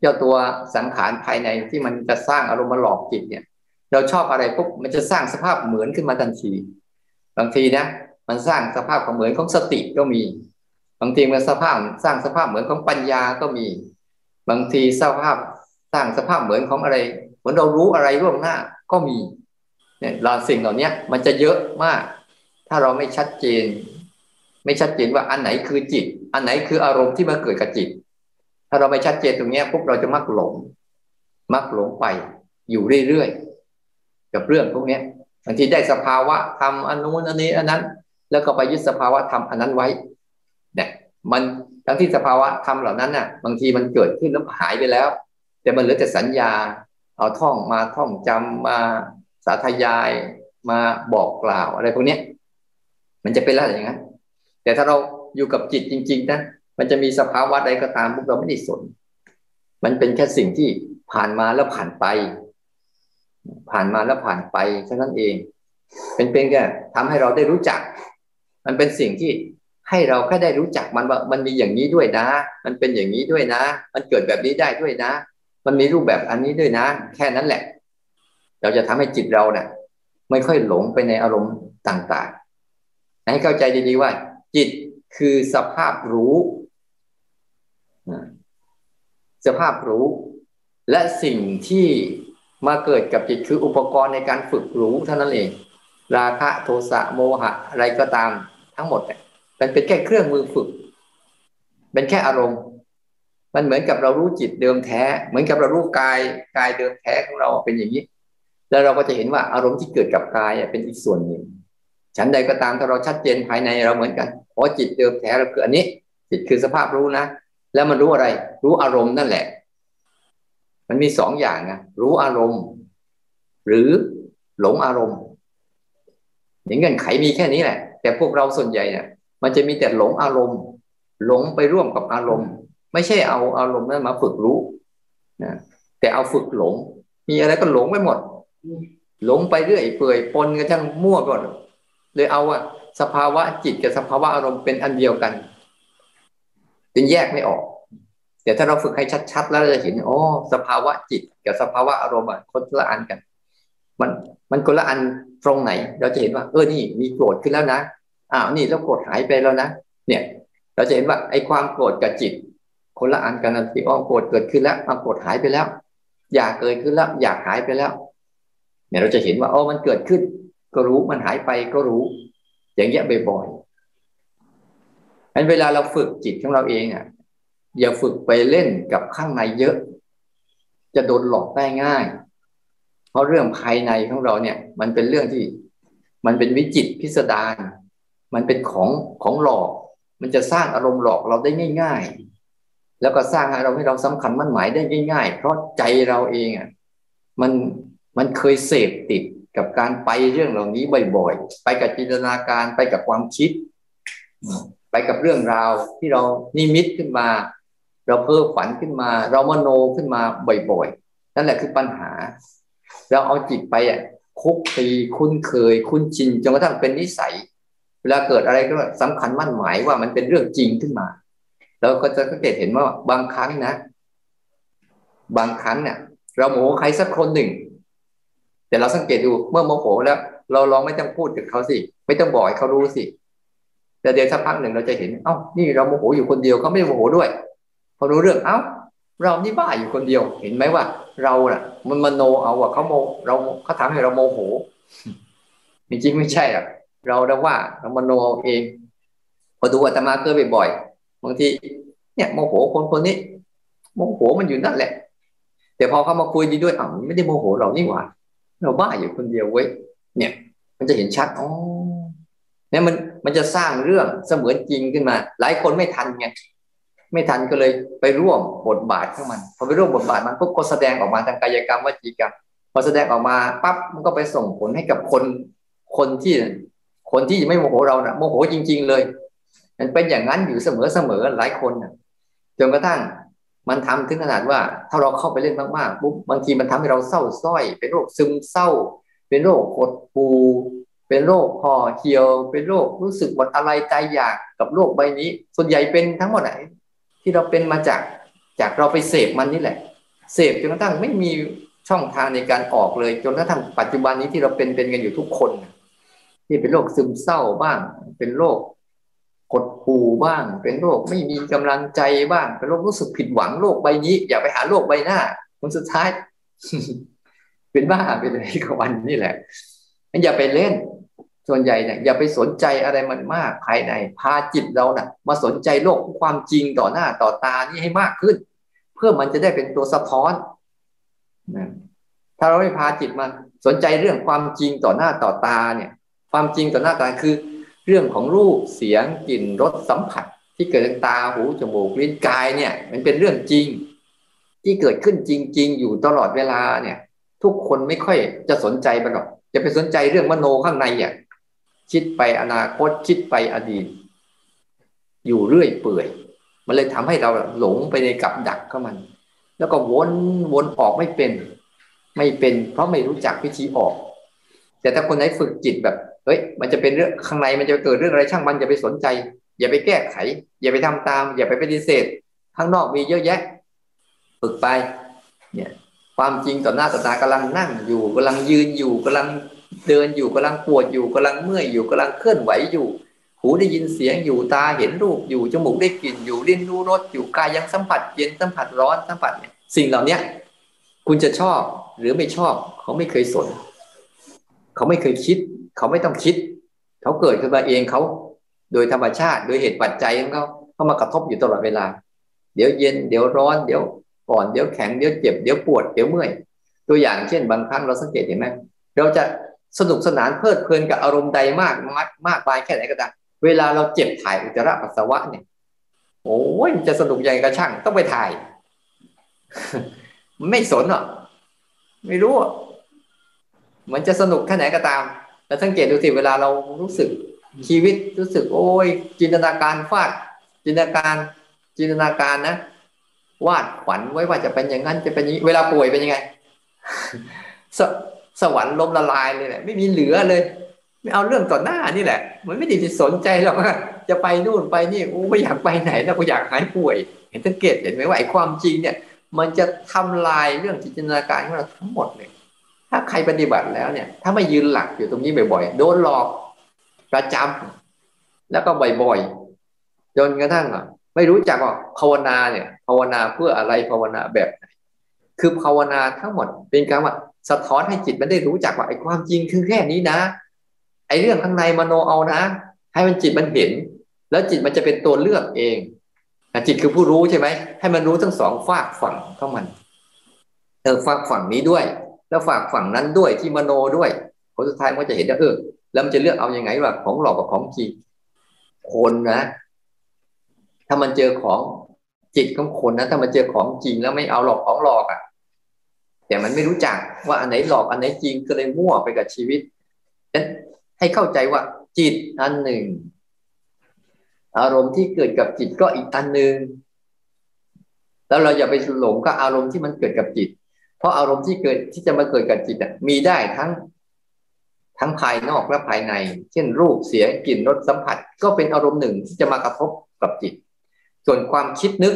เจ้าตัวสังขารภายในที่มันจะสร้างอารมณ์มาหลอกจิตเนี่ยเราชอบอะไรปุ๊บมันจะสร้างสภาพเหมือนขึ้นมาทันทีบางทีนะมันสร้างสภาพเหมือนของสติก็มีบางทีมันสร้างสภาพเหมือนของปัญญาก็มีบางทีสภาพสร้างสภาพเหมือนของอะไรเหมือนเรารู้อะไรล่วงหน้าก็มีเนี่ยเราสิ่งเหล่านี้มันจะเยอะมากถ้าเราไม่ชัดเจนว่าอันไหนคือจิตอันไหนคืออารมณ์ที่มาเกิดกับจิตถ้าเราไม่ชัดเจนตรงนี้ปุ๊บเราจะมักหลงไปอยู่เรื่อยๆกับเรื่องพวกนี้บางทีได้สภาวะทำอันนู้นอันนี้อันนั้นแล้วก็ไปยึดสภาวะทำอันนั้นไว้เนี่ยมันทั้งที่สภาวะทำเหล่านั้นน่ะบางทีมันเกิดขึ้นแล้วหายไปแล้วแต่มันเหลือแต่สัญญาเอาท่องจำมาสาธยายมาบอกกล่าวอะไรพวกนี้มันจะเป็นอะไรอย่างนั้นแต่ถ้าเราอยู่กับจิตจริงๆนะมันจะมีสภาวะใดก็ตามพวกเราไม่ได้สนมันเป็นแค่สิ่งที่ผ่านมาแล้วผ่านไปผ่านมาแล้วผ่านไปแค่นั้นเองเป็นแค่ทำให้เราได้รู้จักมันเป็นสิ่งที่ให้เราแค่ได้รู้จักมันว่ามันมีอย่างนี้ด้วยนะมันเป็นอย่างนี้ด้วยนะมันเกิดแบบนี้ได้ด้วยนะมันมีรูปแบบอันนี้ด้วยนะแค่นั้นแหละเราจะทำให้จิตเราเนี่ยไม่ค่อยหลงไปในอารมณ์ต่างๆให้เข้าใจดีๆว่าจิตคือสภาพรู้สภาพรู้และสิ่งที่มาเกิดกับจิตคืออุปกรณ์ในการฝึกรู้เท่านั้นเองราคะโทสะโมหะอะไรก็ตามทั้งหมดมันเป็นแค่เครื่องมือฝึกเป็นแค่อารมณ์มันเหมือนกับเรารู้จิตเดิมแท้เหมือนกับเรารู้กายเดิมแท้ของเราเป็นอย่างนี้แล้วเราก็จะเห็นว่าอารมณ์ที่เกิดกับกายเป็นอีกส่วนหนึ่งฉันใดก็ตามถ้าเราชัดเจนภายในเราเหมือนกันเพราะจิตเดิมแท้เราคืออันนี้จิตคือสภาพรู้นะแล้วมันรู้อะไรรู้อารมณ์นั่นแหละมันมีสองอย่างนะรู้อารมณ์หรือ หลงอารมณ์เงื่อนไขมีแค่นี้แหละแต่พวกเราส่วนใหญ่เนี่ยมันจะมีแต่หลงอารมณ์หลงไปร่วมกับอารมณ์ไม่ใช่เอาอารมณ์นั้นมาฝึกรู้นะแต่เอาฝึกหลงมีอะไรก็หลงไปหมดหลงไปเรื่อยเปื่อยปนกันทั้งมั่วหมดเลยเอาอะสภาวะจิตกับสภาวะอารมณ์เป็นอันเดียวกันเป็นแยกไม่ออกแต่ถ้าเราฝึกให้ชัดๆแล้วเราจะเห็นอ๋อสภาวะจิตกับสภาวะอารมณ์อะคนละอันกันมันคนละอันตรงไหนเราจะเห็นว่าเออนี่มีโกรธขึ้นแล้วนะอ้าวนี่แล้วโกรธหายไปแล้วนะเนี่ยเราจะเห็นว่าไอ้ความโกรธกับจิตคนละอันกันนะที่อ้อโกรธเกิดขึ้นแล้วอ้าวโกรธหายไปแล้วอยากเกิดขึ้นแล้วอยากหายไปแล้วเนี่ยเราจะเห็นว่าอ๋อมันเกิดขึ้นก็รู้มันหายไปก็รู้อย่างเงี้ยบ่อยๆงั้นเวลาเราฝึกจิตของเราเองอ่ะอย่าฝึกไปเล่นกับข้างในเยอะจะโดนหลอกได้ง่ายเพราะเรื่องภายในของเราเนี่ยมันเป็นเรื่องที่มันเป็นวิจิตรพิสดารมันเป็นของหลอกมันจะสร้างอารมณ์หลอกเราได้ง่ายๆแล้วก็สร้างให้เราสำคัญมั่นหมายได้ง่ายๆเพราะใจเราเองอ่ะมันเคยเสพติดกับการไปเรื่องเหล่านี้บ่อยๆไปกับจินตนาการไปกับความคิดไปกับเรื่องราวที่เรานิมิตขึ้นมาเราเพ้อฝันขึ้นมาเรามโนขึ้นมาบ่อยๆนั่นแหละคือปัญหาเราเอาจิตไปอ่ะคุกตีคุ้นเคยคุ้นชินจนกระทั่งเป็นนิสัยเวลาเกิดอะไรก็สำคัญมั่นหมายว่ามันเป็นเรื่องจริงขึ้นมาเราก็จะสังเกตเห็นว่าบางครั้งเนี่ยเราโมโหใครสักคนหนึ่งแต่เราสังเกตดูเมื่อโมโหแล้วเราลองไม่ต้องพูดกับเขาสิไม่ต้องบอกให้เขารู้สิแต่เดี๋ยวสักพักหนึ่งเราจะเห็นเอ้านี่เราโมโหอยู่คนเดียวเขาไม่โมโหด้วยพอรู้เรื่องเอ้าเรานี่บ้าอยู่คนเดียวเห็นไหมว่าเราน่ะมันมโนเอาว่าเขาโมเราเขาทำให้เราโมโหจริงๆไม่ใช่อ่ะเราว่าเรามโนเอาเองพอดูอาตมาเกิดบ่อยๆบางทีเนี่ยโมโหคนนี้โมโหมันอยู่นั่นแหละแต่พอเขามาคุยดีด้วยอ๋อไม่ได้โมโหเรานี่หว่าเราบ้าอยู่คนเดียวเว้ยเนี่ยมันจะเห็นชัดอ๋อเนี่ยมันจะสร้างเรื่องเสมือนจริงขึ้นมาหลายคนไม่ทันไงไม่ทันก็เลยไปร่วมบทบาทของมันพอไปร่วมบทบาทมันปุ๊บก็แสดงออกมาทางกายกรรมวจีกรรมพอแสดงออกมาปั๊บมันก็ไปส่งผลให้กับคนที่ไม่โมโหเรานะโมโหจริงๆเลยมันเป็นอย่างนั้นอยู่เสมอหลายคนนะจนกระทั่งมันทำถึงขนาดว่าถ้าเราเข้าไปเล่นมากๆปุ๊บบางทีมันทำให้เราเศร้าส้อยเป็นโรคซึมเศร้าเป็นโรคหดหู่เป็นโรคคอเหี่ยวเป็นโรครู้สึกหมดอะไรใจอยากกับโรคใบนี้ส่วนใหญ่เป็นทั้งหมดไหนที่เราเป็นมาจากเราไปเสพมันนี่แหละเสพจนกระทั่งไม่มีช่องทางในการออกเลยจนกระทั่งปัจจุบันนี้ที่เราเป็นกันอยู่ทุกคนที่เป็นโรคซึมเศร้าบ้างเป็นโรคกดปูบ้างเป็นโรคไม่มีกำลังใจบ้างเป็นโรครู้สึกผิดหวังโรคใบนี้อย่าไปหาโรคใบหน้าคนสุดท้าย เป็นบ้าเป็นอะไรกับวันนี่แหละอย่าไปเล่นส่วนใหญ่เนี่ยอย่าไปสนใจอะไรมันมากภายในพาจิตเราน่ะมาสนใจโลกความจริงต่อหน้าต่อตานี่ให้มากขึ้นเพื่อมันจะได้เป็นตัวสะท้อนนะถ้าเราไม่พาจิตมาสนใจเรื่องความจริงต่อหน้าต่อตาเนี่ยความจริงต่อหน้าตาคือเรื่องของรูปเสียงกลิ่นรสสัมผัสที่เกิดทางตาหูจมูกลิ้นกายเนี่ยมันเป็นเรื่องจริงที่เกิดขึ้นจริงๆอยู่ตลอดเวลาเนี่ยทุกคนไม่ค่อยจะสนใจมันหรอกจะไปสนใจเรื่องมโนข้างในเนี่ยคิดไปอนาคตคิดไปอดีตอยู่เรื่อยเปื่อยมันเลยทำให้เราหลงไปในกับดักของมันแล้วก็วนออกไม่เป็นเพราะไม่รู้จักวิธีออกแต่ถ้าคนไหนฝึกจิตแบบเฮ้ยมันจะเป็นเรื่องข้างในมันจะเกิดเรื่องอะไรช่างมันอย่าไปสนใจอย่าไปแก้ไขอย่าไปทำตามอย่าไปปฏิเสธข้างนอกมีเยอะแยะฝึกไปเนี่ยความจริงต่อหน้าต่อตากำลังนั่งอยู่กำลังยืนอยู่กำลังเดินอยู่กำลังปวดอยู่กำลังเมื่อยอยู่กำลังเคลื่อนไหวอยู่หูได้ยินเสียงอยู่ตาเห็นรูปอยู่จมูกได้กลิ่นอยู่ลิ้นรู้รสอยู่กายยังสัมผัสเย็นสัมผัสร้อนสัมผัสเนี่ยสิ่งเหล่านี้คุณจะชอบหรือไม่ชอบเขาไม่เคยสนเขาไม่เคยคิดเขาไม่ต้องคิดเขาเกิดขึ้นมาเองเขาโดยธรรมชาติโดยเหตุปัจจัยของเขาเข้ามากระทบอยู่ตลอดเวลาเดี๋ยวเย็นเดี๋ยวร้อนเดี๋ยวอ่อนเดี๋ยวแข็งเดี๋ยวเจ็บเดี๋ยวปวดเดี๋ยวเมื่อยตัวอย่างเช่นบางครั้งเราสังเกตเห็นไหมเราจะสนุกสนานเพลิดเพลินกับอารมณ์ใดมากไปแค่ไหนก็ตามเวลาเราเจ็บถ่ายอุจจาระปัสสาวะเนี่ยโอ้ยจะสนุกใหญ่กระช่างต้องไปถ่ายไม่สนหรอกไม่รู้ เหมือนจะสนุกแค่ไหนก็ตามแล้วสังเกตดูสิเวลาเรารู้สึกชีวิตรู้สึกโอ้ยจินตนาการฟาดจินตนาการนะวาดฝันไว้ว่าจะเป็นอย่างนั้นจะเป็นอย่างนี้เวลาป่วยเป็นยังไง สวรรค์ล้มละลายเลยแหละไม่มีเหลือเลยไม่เอาเรื่องต่อหน้านี่แหละมันไม่ได้สนใจหรอกว่าจะไปนู่นไปนี่โอ้ไม่อยากไปไหนแล้วก็อยากหายป่วยเห็นสังเกตเห็นไหมว่าไอ้ความจริงเนี่ยมันจะทำลายเรื่องจินตนาการของเราทั้งหมดเลยถ้าใครปฏิบัติแล้วเนี่ยถ้าไม่ยืนหลักอยู่ตรงนี้บ่อยๆโดนหลอกประจำแล้วก็บ่อยๆจนกระทั่งไม่รู้จักว่าภาวนาเนี่ยภาวนาเพื่ออะไรภาวนาแบบไหนคือภาวนาทั้งหมดเป็นการว่าสะท้อนให้จิตมันได้รู้จักว่าไอ้ความจริงคือแค่นี้นะไอ้เรื่องข้างในมโนเอานะให้มันจิตมันเห็นแล้วจิตมันจะเป็นตัวเลือกเองจิตคือผู้รู้ใช่ไหมให้มันรู้ทั้งสองฝากฝั่งเข้ามันฝากฝั่งนี้ด้วยแล้วฝากฝั่งนั้นด้วยที่มโนด้วยผลสุดท้ายมันจะเห็นว่าแล้วมันจะเลือกเอายังไงว่าของหลอกกับของจริงคนนะถ้ามันเจอของจิตของคนนะถ้ามันเจอของจริงแล้วไม่เอาหลอกของหลอกแต่มันไม่รู้จักว่าอันไหนหลอกอันไหนจริงก็เลยมั่วไปกับชีวิตให้เข้าใจว่าจิตอันหนึ่งอารมณ์ที่เกิดกับจิตก็อีกอันหนึ่งแล้วเราอย่าไปหลงกับอารมณ์ที่มันเกิดกับจิตเพราะอารมณ์ที่จะมาเกิดกับจิตมีได้ทั้งภายนอกและภายในเช่นรูปเสียงกลิ่นรสสัมผัสก็เป็นอารมณ์หนึ่งที่จะมากระทบกับจิตส่วนความคิดนึก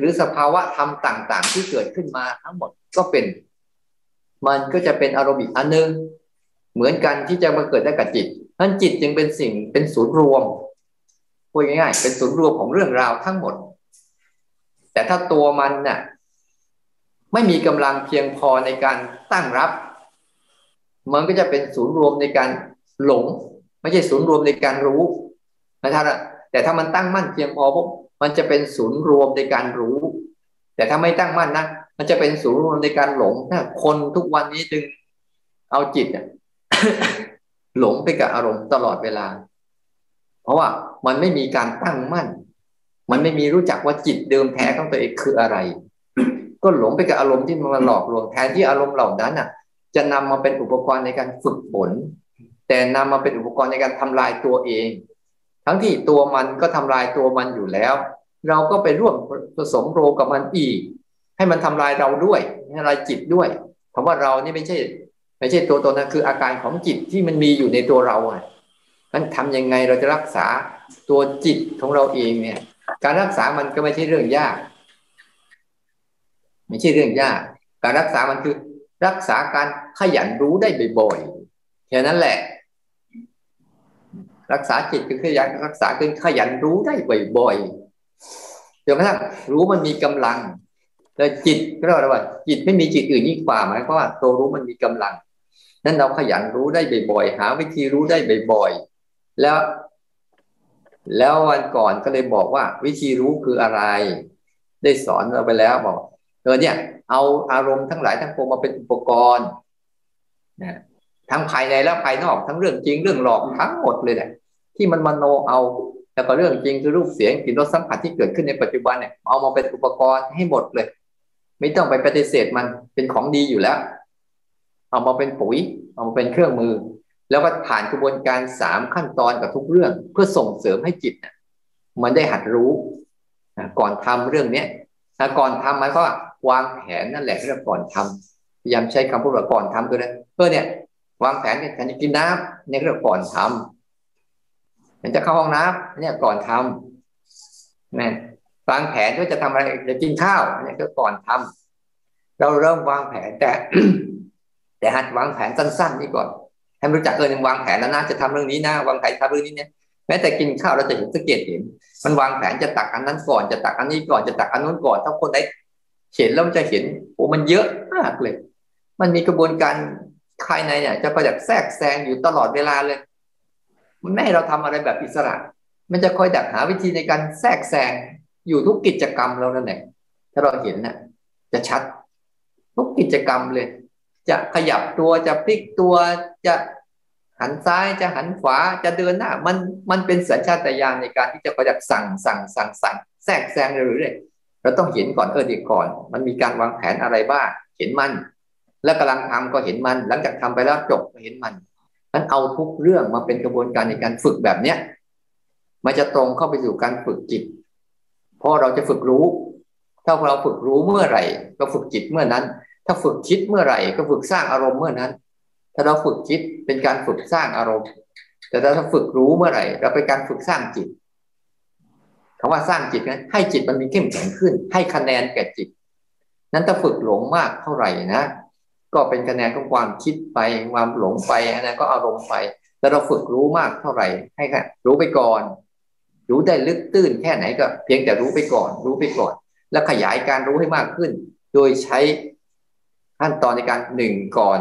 หรือสภาวะธรรมต่างๆที่เกิดขึ้นมาทั้งหมดก็เป็นมันก็จะเป็นอารมณ์อีกอันหนึ่งเหมือนกันที่จะมาเกิดได้กับจิตนั้นจิตจึงเป็นสิ่งเป็นศูนย์รวมพูดง่ายๆเป็นศูนย์รวมของเรื่องราวทั้งหมดแต่ถ้าตัวมันน่ะไม่มีกำลังเพียงพอในการตั้งรับมันก็จะเป็นศูนย์รวมในการหลงไม่ใช่ศูนย์รวมในการรู้นะครับแต่ถ้ามันตั้งมั่นเพียงพอมันจะเป็นศูนย์รวมในการรู้แต่ถ้าไม่ตั้งมั่นนะมันจะเป็นศูนย์รวมในการหลงคนทุกวันนี้จึงเอาจิตหลงไปกับอารมณ์ตลอดเวลาเพราะว่ามันไม่มีการตั้งมั่นมันไม่มีรู้จักว่าจิตเดิมแท้ของตัวเองคืออะไรก็หลงไปกับอารมณ์ที่มันหลอกลวงแทนที่อารมณ์เหล่านั้นน่ะจะนำมาเป็นอุปกรณ์ในการฝึกฝนแต่นำมาเป็นอุปกรณ์ในการทำลายตัวเองทั้งที่ตัวมันก็ทำลายตัวมันอยู่แล้วเราก็ไปร่วมผสมโรงกับมันอีกให้มันทำลายเราด้วยทำลายจิตด้วยคำว่าเรานี่ไม่ใช่ตัวตนนะคืออาการของจิตที่มันมีอยู่ในตัวเราอ่ะงั้นทำยังไงเราจะรักษาตัวจิตของเราเองเนี่ยการรักษามันก็ไม่ใช่เรื่องยากการรักษามันคือรักษาการขยันรู้ได้บ่อยๆแค่นั้นแหละรักษาจิตคือรักษาคือขยันรู้ได้บ่อยๆจนกระทั่งรู้มันมีกำลังแล้วจิตก็เรียกว่าจิตไม่มีจิตอื่นยิ่งกว่าหมายความว่าตัวรู้มันมีกำลังนั้นเราขยันรู้ได้บ่อยๆหาวิธีรู้ได้บ่อยๆแล้ววันก่อนก็เลยบอกว่าวิธีรู้คืออะไรได้สอนเราไปแล้วบอกเนี่ยเอาอารมณ์ทั้งหลายทั้งปวงมาเป็นอุปกรณ์นะทั้งภายในและภายนอกทั้งเรื่องจริงเรื่องหลอกทั้งหมดเลยแหละที่มันมโนเอาแล้วก็เรื่องจริงคือรูปเสียงกลิ่นรสสัมผัสที่เกิดขึ้นในปัจจุบันเนี่ยเอามาเป็นอุปกรณ์ให้หมดเลยไม่ต้องไปปฏิเสธมันเป็นของดีอยู่แล้วเอามาเป็นปุ๋ยเอามาเป็นเครื่องมือแล้วก็ผ่านกระบวนการ3ขั้นตอนกับทุกเรื่องเพื่อส่งเสริมให้จิตเนี่ยมันได้หัดรู้ก่อนทำเรื่องเนี้ยก่อนทำมันก็วางแผนนั่นแหละเรื่องก่อนทำพยายามใช้คำพูดว่าก่อนทำตัวนั้นเนี่ยวางแผนเนี่ยฉันจะกินน้ำเนี่ยเรื่องก่อนทำฉันจะเข้าห้องน้ำเนี่ยก่อนทำเนี่ยวางแผนว่าจะทำอะไรจะกินข้าวเนี่ยก็ก่อนทำเราเริ่มวางแผนแต่หัดวางแผนสั้นๆนี่ก่อนให้รู้จักวางแผนแล้วนะจะทำเรื่องนี้นะวางแผนทำเรื่องนี้เนี่ยแม้แต่กินข้าวเราจะเห็นสังเกตเห็นมันวางแผนจะตักอันนั้นก่อนจะตักอันนี้ก่อนจะตักอันนู้นก่อนถ้าคนได้เห็นแล้วมันจะเห็นโอ้มันเยอะมากเลยมันมีกระบวนการภายในเนี่ยจะประจักษ์แทรกแซงอยู่ตลอดเวลาเลยมันไม่ให้เราทำอะไรแบบอิสระมันจะคอยดักหาวิธีในการแทรกแซงอยู่ทุกกิจกรรมเรานั่นแหละถ้าเราเห็นน่ะจะชัดทุกกิจกรรมเลยจะขยับตัวจะพลิกตัวจะหันซ้ายจะหันขวาจะเดินหน้ามันเป็นสัญชาตญาณในการที่จะคอยดักสั่งแทรกแซงเรื่อยๆเราต้องเห็นก่อนเด็กก่อนมันมีการวางแผนอะไรบ้างเห็นมัน และกำลังทำก็เห็นมันหลังจากทำไปแล้วจบก็เห็นมันนั้นเอาทุกเรื่องมาเป็นกระบวนการในการฝึกแบบเนี้ยมันจะตรงเข้าไปสู่การฝึกจิตเพราะเราจะฝึกรู้ถ้าเราฝึกรู้เมื่อไหร่ก็ฝึกจิตเมื่อนั้นถ้าฝึกคิดเมื่อไหร่ก็ฝึกสร้างอารมณ์เมื่อนั้นถ้าเราฝึกคิดเป็นการฝึกสร้างอารมณ์แต่ถ้าฝึกรู้เมื่อไหร่เราเป็นการฝึกสร้างจิตคำว่าสร้างจิตนะให้จิตมันมีเข้มแข็งขึ้นให้คะแนนแก่จิตนั้นถ้าฝึกหลงมากเท่าไหร่นะก็เป็นคะแนนของความคิดไปความหลงไปอันนั้นก็อารมณ์ไปแต่เราฝึกรู้มากเท่าไหร่ให้แค่รู้ไปก่อนรู้ได้ลึกตื้นแค่ไหนก็เพียงแต่รู้ไปก่อนรู้ไปก่อนแล้วขยายการรู้ให้มากขึ้นโดยใช้ขั้นตอนในการหนึ่งก่อน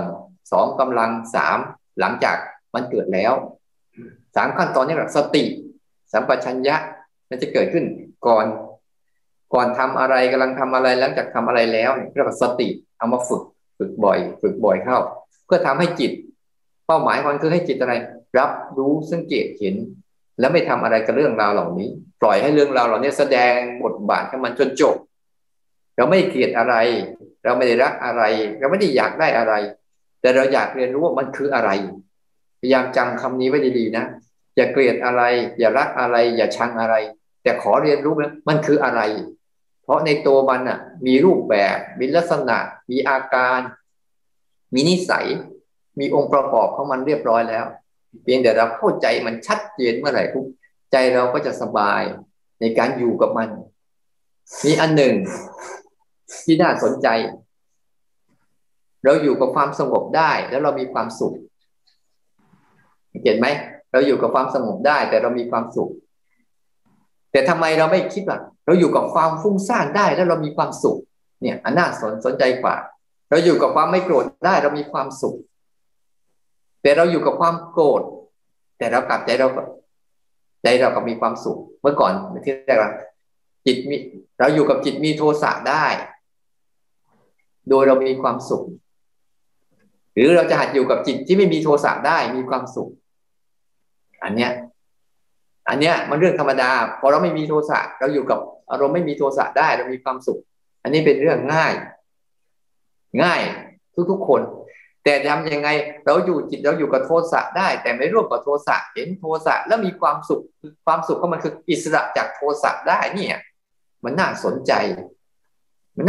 สองกำลังสามหลังจากมันเกิดแล้วสามขั้นตอนนี้แบบสติสัมปชัญญะมันจะเกิดขึ้นก่อนทำอะไรกำลังทำอะไรหลังจากทำอะไรแล้วเรียกว่าสติเอามาฝึกบ่อยฝึกบ่อยเข้าเพื่อทำให้จิตเป้าหมายมันคือให้จิตอะไรรับรู้สังเกตเห็นแล้วไม่ทำอะไรกับเรื่องราวเหล่านี้ปล่อยให้เรื่องราวเหล่านี้แสดงบทบาทของมันจนจบเราไม่เกลียดอะไรเราไม่ได้รักอะไรเราไม่ได้อยากได้อะไรแต่เราอยากเรียนรู้ว่ามันคืออะไรพยายามจำคำนี้ไว้ดีๆนะอย่าเกลียดอะไรอย่ารักอะไรอย่าชังอะไรแต่ขอเรียนรู้นะมันคืออะไรเพราะในตัวมันน่ะมีรูปแบบมีลักษณะมีอาการมีนิสัยมีองค์ประกอบของมันเรียบร้อยแล้วเพียงแต่เราเข้าใจมันชัดเจนเมื่อไหร่ปุ๊บใจเราก็จะสบายในการอยู่กับมันมีอันหนึ่งที่น่าสนใจเราอยู่กับความสงบได้แล้วเรามีความสุขเห็นไหมเราอยู่กับความสงบได้แต่เรามีความสุขแต่ทำไมเราไม่คิดล่ะเราอยู่กับความฟุ้งซ่านได้แล้วเรามีความสุขเนี่ยอันน่าสนใจกว่าเราอยู่กับความไม่โกรธได้เรามีความสุขแต่เราอยู่กับความโกรธแต่เรากลับใจเราก็มีความสุขเมื่อก่อนที่แรกจิตมีเราอยู่กับจิตมีโทสะได้โดยเรามีความสุขหรือเราจะหัดอยู่กับจิตที่ไม่มีโทสะได้มีความสุขอันเนี้ยมันเรื่องธรรมดาพอเราไม่มีโทสะเราอยู่กับอารมณ์ไม่มีโทสะได้เรามีความสุขอันนี้เป็นเรื่องง่ายทุกคนแต่ทำยังไงเราอยู่จิตเราอยู่กับโทสะได้แต่ไม่ร่วมกับโทสะเห็นโทสะแล้วมีความสุขก็มันคืออิสระจากโทสะได้เนี่ยมันน่าสนใจ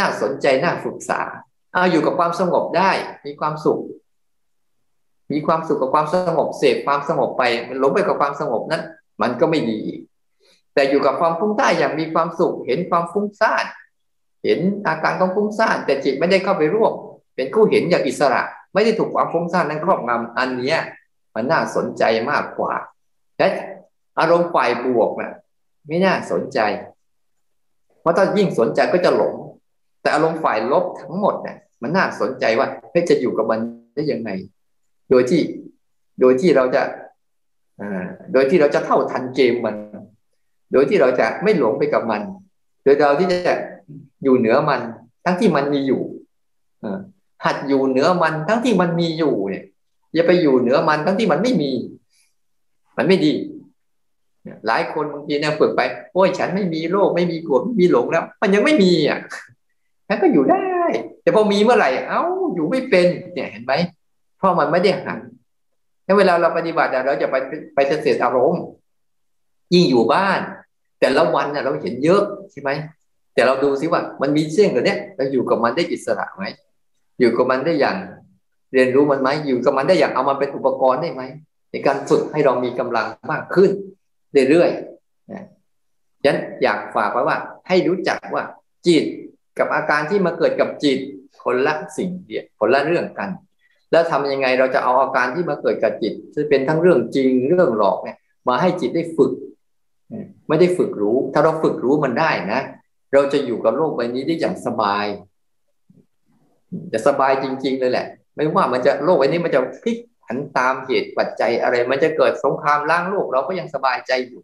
น่าศึกษาอยู่กับความสงบได้มีความสุขกับความสงบเสพความสงบไปมันหลงไปกับความสงบนั้นมันก็ไม่ดีแต่อยู่กับความฟุ้งซ่านอย่างมีความสุขเห็นความฟุ้งซ่านเห็นอาการของฟุ้งซ่านแต่จิตไม่ได้เข้าไปร่วมเป็นผู้เห็นอย่างอิสระไม่ได้ถูกความฟุ้งซ่านนั้นครอบงำอันนี้มันน่าสนใจมากกว่าและอารมณ์ฝ่ายบวกน่ะไม่น่าสนใจเพราะถ้ายิ่งสนใจก็จะหลงแต่อารมณ์ฝ่ายลบทั้งหมดน่ะมันน่าสนใจว่าจะอยู่กับมันได้ยังไงโดยที่เราจะเท่าทันเกมมันโดยที่เราจะไม่หลงไปกับมันโดยเราที่จะอยู่เหนือมันทั้งที่มันมีอยู่หัดอยู่เหนือมันทั้งที่มันมีอยู่เนี่ยอย่าไปอยู่เหนือมันทั้งที่มันไม่มีมันไม่ดีหลายคนบางทีเนี่ยฝึกไปโอ้ยฉันไม่มีโลภไม่มีโกรธไม่มีหลงแล้วมันยังไม่มีอ่ะฉันก็อยู่ได้แต่พอมีเมื่อไหร่เอ้าอยู่ไม่เป็นเนี่ยเห็นไหมเพราะมันไม่ได้หันแล้วเวลาเราปฏิบัติเราจะไปเสพอารมณ์ยิ่งอยู่บ้านแต่ละวันเราเห็นเยอะใช่ไหมแต่เราดูซิว่ามันมีเสี่ยงเหล่านี้เราอยู่กับมันได้อิสระไหมอยู่กับมันได้อย่างเรียนรู้มันไหมอยู่กับมันได้อย่างเอามันเป็นอุปกรณ์ได้ไหมในการฝึกให้เรามีกำลังมากขึ้นเรื่อยๆนะฉันอยากฝากไว้ว่าให้รู้จักว่าจิตกับอาการที่มาเกิดกับจิตคนละสิ่งเดียวคนละเรื่องกันแล้วทำยังไงเราจะเอาอาการที่มาเกิดกับจิตที่เป็นทั้งเรื่องจริงเรื่องหลอกเนี่ยมาให้จิตได้ฝึกไม่ได้ฝึกรู้ถ้าเราฝึกรู้มันได้นะเราจะอยู่กับโลกใบนี้ได้อย่างสบายจะสบายจริงๆเลยแหละไม่ว่ามันจะโลกใบนี้มันจะพลิกผันตามเหตุปัจจัยอะไรมันจะเกิดสงครามล้างโลกเราก็ยังสบายใจอยู่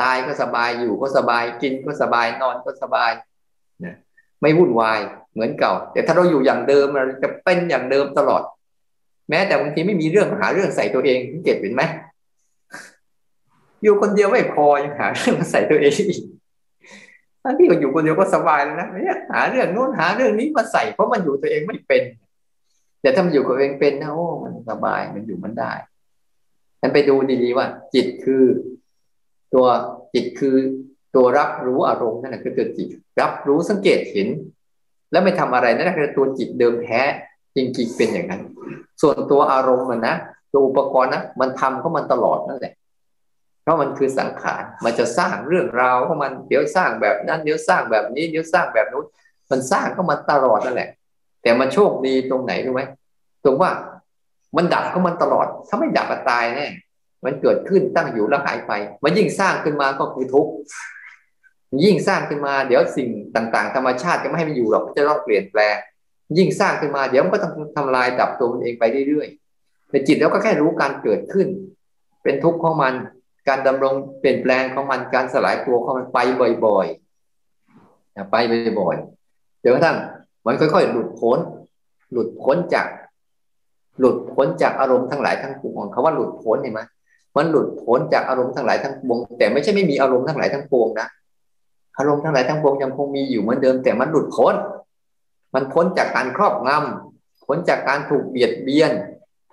ตายก็สบายอยู่ก็สบายกินก็สบายนอนก็สบายไม่วุ่นวายเหมือนเก่าแต่ถ้าเราอยู่อย่างเดิมเราจะเป็นอย่างเดิมตลอดแม้แต่บางทีไม่มีเรื่องหาเรื่องใส่ตัวเองเก็บเห็นไหมอยู่คนเดียวไม่พอยังหาเรื่องมาใส่ตัวเองอีกทั้งที่อยู่คนเดียวก็สบายแล้วนะเนี่ยหาเรื่องนู้นหาเรื่องนี้มาใส่เพราะมันอยู่ตัวเองไม่เป็น แต่ถ้ามันอยู่กับเองเป็นนะโอ้มันสบายมันอยู่มันได้นั้นไปดูดีๆว่าจิตคือตัวรับรู้อารมณ์นั่นแหละคือตัวจิตรับรู้สังเกตเห็นแล้วไม่ทำอะไรนั่นคือตัวจิตเดิมแท้จริงๆเป็นอย่างนั้นส่วนตัวอารมณ์มันนะตัวอุปกรณ์นะมันทำของมันตลอดนั่นแหละเพราะมันคือสังขารมันจะสร้างเรื่องราวของมันเดี๋ยวสร้างแบบนั้นเดี๋ยวสร้างแบบนี้เดี๋ยวสร้างแบบนู้นมันสร้างของมันตลอดนั่นแหละแต่มันโชคดีตรงไหนรู้ไหมตรงว่ามันดับของมันตลอดถ้าไม่ดับก็ตายแน่มันเกิดขึ้นตั้งอยู่แล้วหายไปมันยิ่งสร้างขึ้นมาก็คือทุกข์ยิ่งสร้างขึ้นมาเดี๋ยวสิ่งต่างๆธรรมชาติจะไม่ให้มันอยู่หรอกมันจะต้องเปลี่ยนแปลงยิ่งสร้างขึ้นมาเดี๋ยวมันก็ต้องทำลายดับตัวมันเองไปเรื่อยๆแต่จิตเราก็แค่รู้การเกิดขึ้นเป็นทุกข์ของมันการดำรงเปลี่ยนแปลงของมันการสลายตัวของมันไปบ่อยๆไปบ่อยๆเดี๋ยวท่านมันค่อยๆหลุดพ้นจากอารมณ์ทั้งหลายทั้งปวงคำว่าหลุดพ้นเห็นไหมมันหลุดพ้นจากอารมณ์ทั้งหลายทั้งปวงแต่ไม่ใช่ไม่มีอารมณ์ทั้งหลายทั้งปวงนะอารมณ์ทั้งหลายทั้งปวงยังคงมีอยู่เหมือนเดิมแต่มันหลุดพ้นมันพ้นจากการครอบงำพ้นจากการถูกเบียดเบียน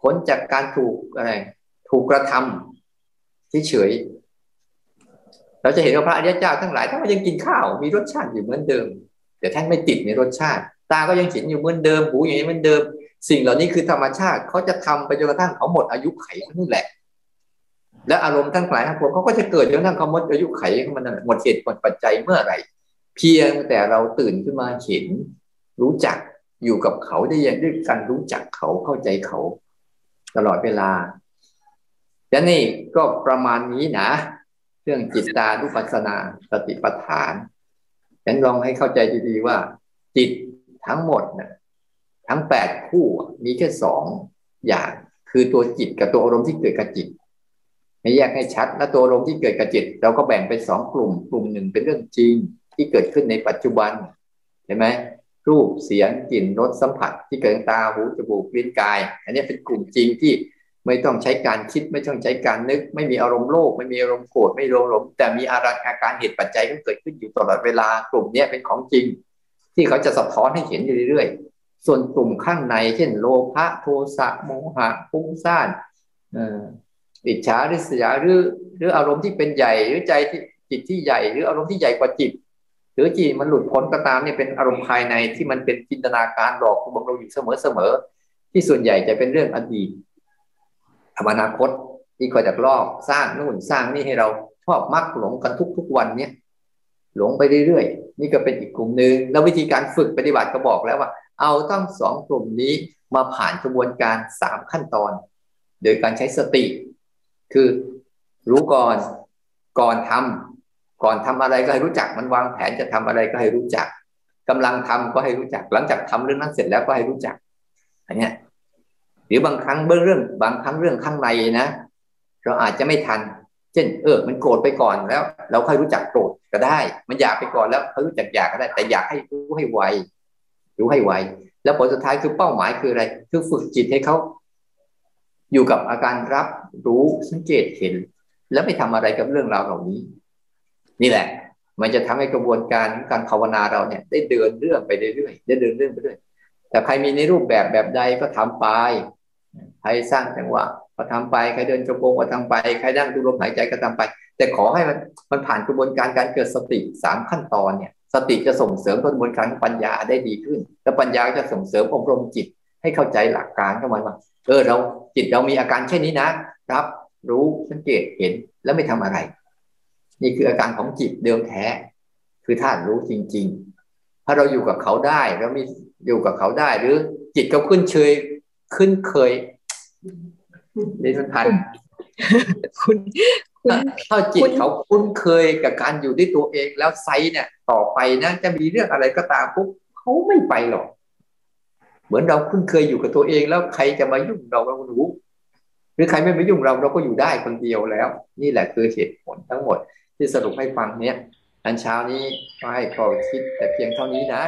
พ้นจากการถูกกระทำเฉยเราจะเห็นว่าพระอริยเจ้าทั้งหลายท่านยังกินข้าวมีรสชาติอยู่เหมือนเดิมแต่ท่านไม่ติดในรสชาติตาก็ยังเห็นอยู่เหมือนเดิมหูอย่างนี้เหมือนเดิมสิ่งเหล่านี้คือธรรมชาติเขาจะทำไปจนกระทั่งเขาหมดอายุไขนั่นแหละและอารมณ์ทั้งหลายทั้งปวงเขาก็จะเกิดจนกระทั่งเขาหมดอายุไขของมันหมดเหตุหมดปัจจัยเมื่อไหร่เพียงแต่เราตื่นขึ้นมาเห็นรู้จักอยู่กับเขาได้ยังด้วยการรู้จักเขาเข้าใจเขาตลอดเวลาและนี่ก็ประมาณนี้นะเรื่องจิตตานุปัสสนาสติปัฏฐานฉันลองให้เข้าใจดีๆว่าจิตทั้งหมดนะทั้ง8คู่มีแค่2อย่างคือตัวจิตกับตัวอารมณ์ที่เกิดกับจิตให้แยกให้ชัดและตัวอารมณ์ที่เกิดกับจิตเราก็แบ่งเป็น2กลุ่มหนึ่งเป็นเรื่องจริงที่เกิดขึ้นในปัจจุบันเห็นไหมรูปเสียงกลิ่นรสสัมผัสที่เกิดตาหูจมูกลิ้นกายอันนี้เป็นกลุ่มจริงที่ไม่ต้องใช้การคิดไม่ต้องใช้การนึกไม่มีอารมณ์โลภไม่มีอารมณ์โกรธไม่มีอารมณ์แต่มีอาการเหตุปัจจัยก็เกิดขึ้นอยู่ตลอดเวลากลุ่มนี้เป็นของจริงที่เขาจะสะท้อนให้เห็นอยู่เรื่อยๆส่วนกลุ่มข้างในเช่นโลภะโทสะโมหะฟุ้งซ่านอิจฉาริษยาหรืออารมณ์ที่เป็นใหญ่หรือใจที่จิตที่ใหญ่หรืออารมณ์ที่ใหญ่กว่าจิตหรือจิตมันหลุดพ้นก็ตามเนี่ยเป็นอารมณ์ภายในที่มันเป็นจินตนาการหลอกลวงเราอยู่เสมอที่ส่วนใหญ่จะเป็นเรื่องอดีตอนาคตที่คอยจะลอกสร้างนู่นสร้างนี่ให้เราชอบมักหลงกันทุกวันเนี่ยหลงไปเรื่อยๆนี่ก็เป็นอีกกลุ่มหนึ่งแล้ววิธีการฝึกปฏิบัติก็บอกแล้วว่าเอาตั้ง2กลุ่มนี้มาผ่านกระบวนการ3ขั้นตอนโดยการใช้สติคือรู้ก่อนทำอะไรก็ให้รู้จักมันวางแผนจะทำอะไรก็ให้รู้จักกำลังทำก็ให้รู้จักหลังจากทำเรื่องนั้นเสร็จแล้วก็ให้รู้จักอันนี้หรือบางครั้งเรื่องข้างในนะเราอาจจะไม่ทันเช่นมันโกรธไปก่อนแล้วเราค่อยรู้จักโกรธก็ได้มันอยากไปก่อนแล้วค่อยรู้จักอยากก็ได้แต่อยากให้รู้ให้ไวแล้วผลสุดท้ายคือเป้าหมายคืออะไรคือฝึกจิตให้เขาอยู่กับอาการรับรู้สังเกตเห็นแล้วไปทำอะไรกับเรื่องราวเหล่านี้นี่แหละมันจะทำให้กระบวนการการภาวนาเราเนี่ยได้เดินเรื่องไปเรื่อยๆได้เดินเรื่องไปเรื่อยแต่ใครมีในรูปแบบใดก็ทำไปใครสร้างจังหวะก็ทำไปใครเดินจงกรมก็ทำไปใครนั่งดูลมหายใจก็ทำไปแต่ขอให้มันผ่านกระบวนการการเกิดสติ3ขั้นตอนเนี่ยสติจะส่งเสริมกระบวนการปัญญาได้ดีขึ้นและปัญญาจะส่งเสริมอบรมจิตให้เข้าใจหลักการเข้ามาว่าเราจิตเรามีอาการเช่นนี้นะรับรู้สังเกตเห็นแล้วไม่ทำอะไรนี่คืออาการของจิตเดิมแท้คือธาตุรู้จริงๆถ้าเราอยู่กับเขาได้เรามีอยู่กับเขาได้หรือจิตเขาขึ้นเคยเรียนทันคุณถ้าจิตเขาคุ้นเคยกับการอยู่ด้วยตัวเองแล้วไซเนี่ยต่อไปนะจะมีเรื่องอะไรก็ตามปุ๊บเขาไม่ไปหรอกเหมือนเราคุ้นเคยอยู่กับตัวเองแล้วใครจะมายุ่งเรารู้หรือใครไม่มายุ่งเราก็อยู่ได้คนเดียวแล้วนี่แหละคือเหตุผลทั้งหมดที่สรุปให้ฟังเนี้ยอันเช้านี้ให้พอคิดแต่เพียงเท่านี้นะ